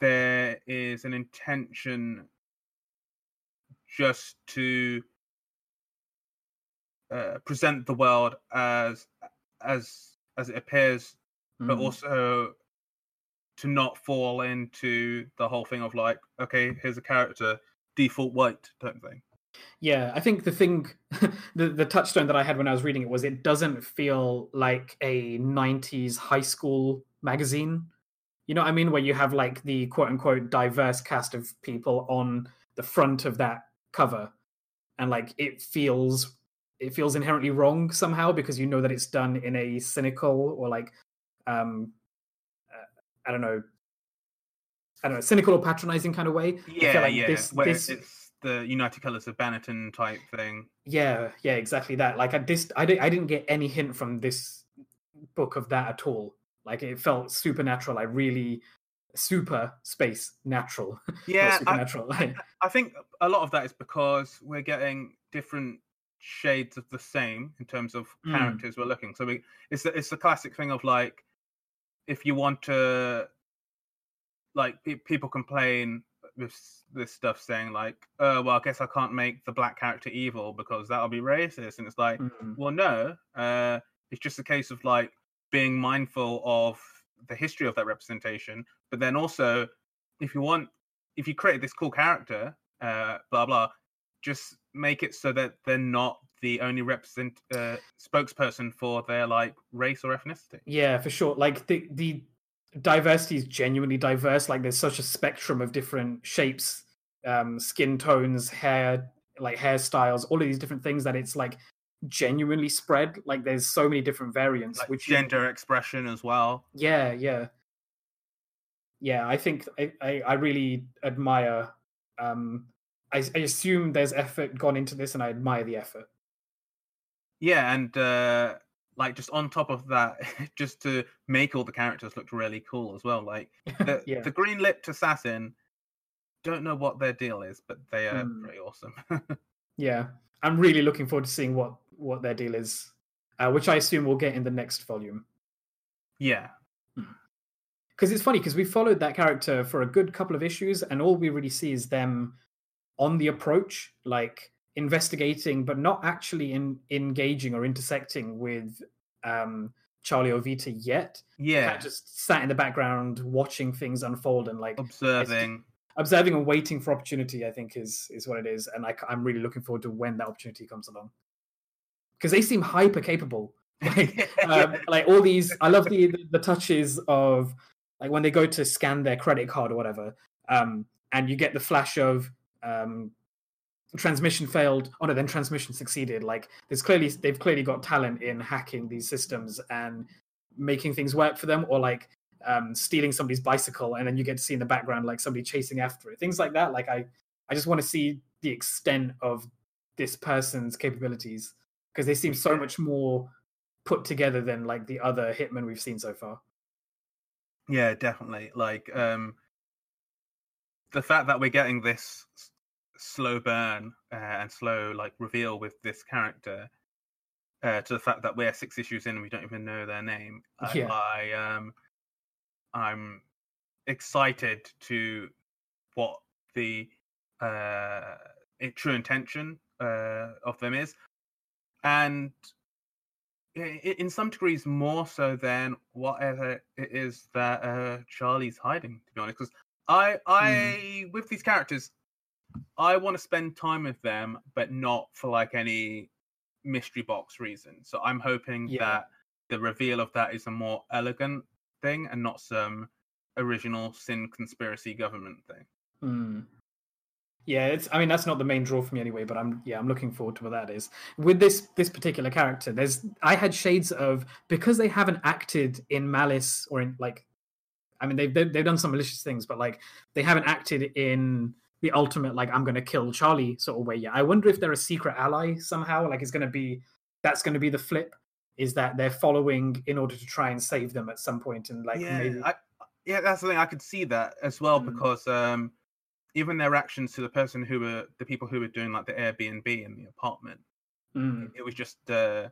there is an intention just to Uh, present the world as as as it appears, mm. but also to not fall into the whole thing of like, okay, here's a character, default white type thing. Yeah, I think the thing, the, the touchstone that I had when I was reading it was it doesn't feel like a nineties high school magazine. You know what I mean? Where you have like the quote unquote diverse cast of people on the front of that cover. And like it feels, it feels inherently wrong somehow because you know that it's done in a cynical or like, um, uh, I don't know, I don't know, cynical or patronizing kind of way. Yeah, I feel like yeah. This, Where this... It's... the United Colors of Bannerton type thing. Yeah, yeah, exactly that. Like I dis- I, di- I didn't get any hint from this book of that at all. Like it felt supernatural. I really super space natural. Yeah, supernatural. I, I, I think a lot of that is because we're getting different shades of the same in terms of characters mm. we're looking. So we, it's the, it's the classic thing of like, if you want to, like people complain This, this stuff saying like, oh, well, I guess I can't make the black character evil because that'll be racist. And it's like, mm-hmm. well, no, uh, it's just a case of like being mindful of the history of that representation. But then also, if you want, if you create this cool character, uh, blah, blah, just make it so that they're not the only represent uh, spokesperson for their like race or ethnicity. Yeah, for sure. Like the, the, diversity is genuinely diverse. Like there's such a spectrum of different shapes, um, skin tones, hair, like hairstyles, all of these different things that it's like genuinely spread. Like there's so many different variants. Like which gender you... expression as well. Yeah, yeah. Yeah, I think I, I, I really admire... Um, I, I assume there's effort gone into this and I admire the effort. Yeah, and... Uh... Like, just on top of that, just to make all the characters look really cool as well. Like, the, yeah. the green-lipped assassin, don't know what their deal is, but they are mm. pretty awesome. Yeah. I'm really looking forward to seeing what, what their deal is, uh, which I assume we'll get in the next volume. Yeah. Because it's funny, because we followed that character for a good couple of issues, and all we really see is them on the approach, like... investigating, but not actually in, engaging or intersecting with um, Charlie Ovita yet. Yeah, kind of just sat in the background watching things unfold and like observing, observing and waiting for opportunity. I think is is what it is, and I, I'm really looking forward to when that opportunity comes along because they seem hyper capable. Like, um, like all these, I love the the touches of like when they go to scan their credit card or whatever, um, and you get the flash of. Um, transmission failed oh no then transmission succeeded. Like there's clearly they've clearly got talent in hacking these systems and making things work for them, or like um stealing somebody's bicycle and then you get to see in the background like somebody chasing after it, things like that. Like i i just want to see the extent of this person's capabilities because they seem so much more put together than like the other hitmen we've seen so far. Yeah, definitely. Like um the fact that we're getting this slow burn uh, and slow like reveal with this character uh, to the fact that we're six issues in and we don't even know their name. I, yeah. I um, I'm excited to what the uh, true intention uh, of them is, and in some degrees more so than whatever it is that uh, Charlie's hiding. To be honest, because I I mm. with these characters. I want to spend time with them, but not for like any mystery box reason. So I'm hoping yeah. that the reveal of that is a more elegant thing and not some original sin conspiracy government thing. Mm. Yeah, it's. I mean, that's not the main draw for me anyway. But I'm yeah, I'm looking forward to what that is with this this particular character. There's I had shades of because they haven't acted in malice or in like, I mean they've they've done some malicious things, but like they haven't acted in. The ultimate, like, I'm going to kill Charlie sort of way. Yeah, I wonder if they're a secret ally somehow. Like, it's going to be, that's going to be the flip, is that they're following in order to try and save them at some point. And, like, yeah, maybe... I, yeah that's the thing. I could see that as well mm. because um, even their actions to the person who were, the people who were doing, like, the Airbnb in the apartment, mm. it was just uh,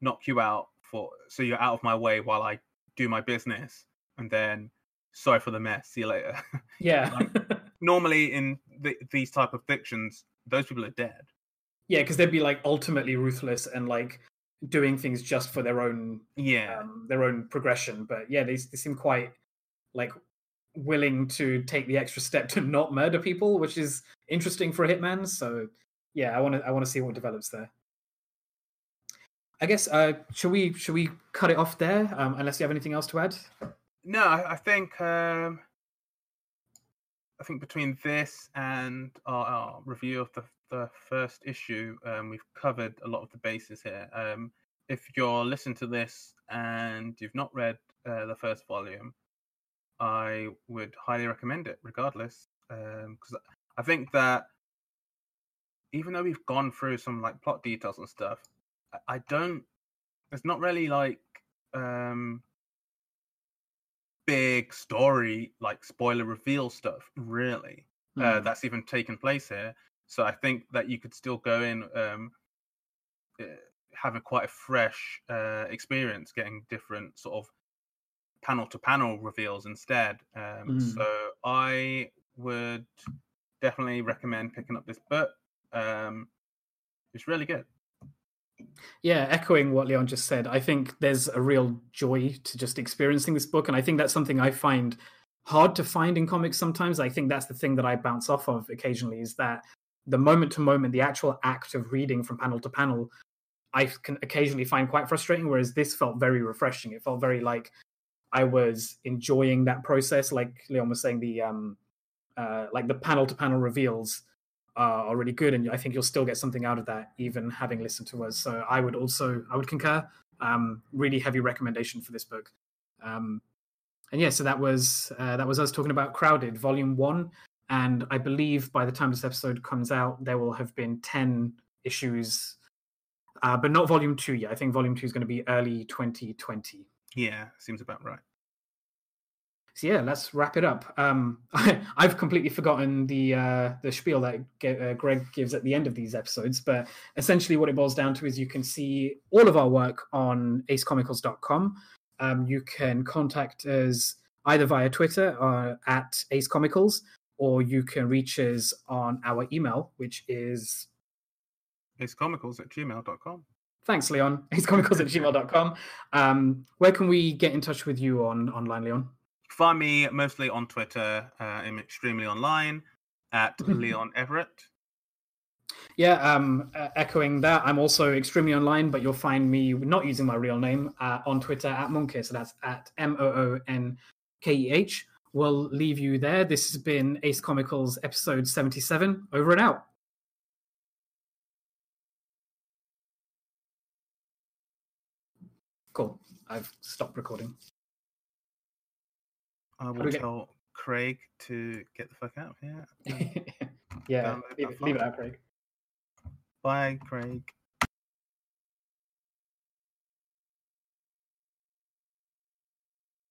knock you out for, so you're out of my way while I do my business. And then, sorry for the mess. See you later. Yeah. Like, normally in th- these type of fictions, those people are dead. Yeah, because they'd be like ultimately ruthless and like doing things just for their own yeah um, their own progression. But yeah, they they seem quite like willing to take the extra step to not murder people, which is interesting for a hitman. So yeah, I want to I want to see what develops there. I guess uh, should we should we cut it off there? Um, unless you have anything else to add. No, I think um, I think between this and our, our review of the, the first issue, um, we've covered a lot of the bases here. Um, if you're listening to this and you've not read uh, the first volume, I would highly recommend it, regardless, because um, I think that even though we've gone through some like plot details and stuff, I don't. It's not really like um, big story, like spoiler reveal stuff, really. Mm. Uh, that's even taken place here. So I think that you could still go in, um, have a quite a fresh uh, experience, getting different sort of panel to panel reveals instead. Um, mm. So I would definitely recommend picking up this book. Um, it's really good. Yeah, echoing what Leon just said, I think there's a real joy to just experiencing this book, and I think that's something I find hard to find in comics sometimes. I think that's the thing that I bounce off of occasionally, is that the moment to moment, the actual act of reading from panel to panel, I can occasionally find quite frustrating, whereas this felt very refreshing. It felt very like I was enjoying that process. Like Leon was saying, the um, uh, like the panel to panel reveals are really good, and I think you'll still get something out of that, even having listened to us. So I would also, I would concur. Um, really heavy recommendation for this book. Um, and yeah, so that was uh, that was us talking about Crowded, Volume One. And I believe by the time this episode comes out, there will have been ten issues, uh, but not Volume Two yet. I think Volume Two is going to be early twenty twenty. Yeah, seems about right. So yeah, let's wrap it up. Um, I, I've completely forgotten the uh, the spiel that G- uh, Greg gives at the end of these episodes, but essentially what it boils down to is you can see all of our work on ace comicals dot com. Um, you can contact us either via Twitter or at acecomicals, or you can reach us on our email, which is acecomicals at gmail dot com. Thanks, Leon. acecomicals at gmail dot com. Um, where can we get in touch with you on online, Leon? Find me mostly on Twitter. Uh, I'm extremely online at Leon Everett. Yeah, um, uh, echoing that, I'm also extremely online, but you'll find me not using my real name uh, on Twitter at Moonkeh. So that's at M O O N K E H. We'll leave you there. This has been Ace Comicals episode seventy-seven. Over and out. Cool. I've stopped recording. I will tell Craig to get the fuck out of here. Yeah, leave it, leave it out, Craig. Bye, Craig.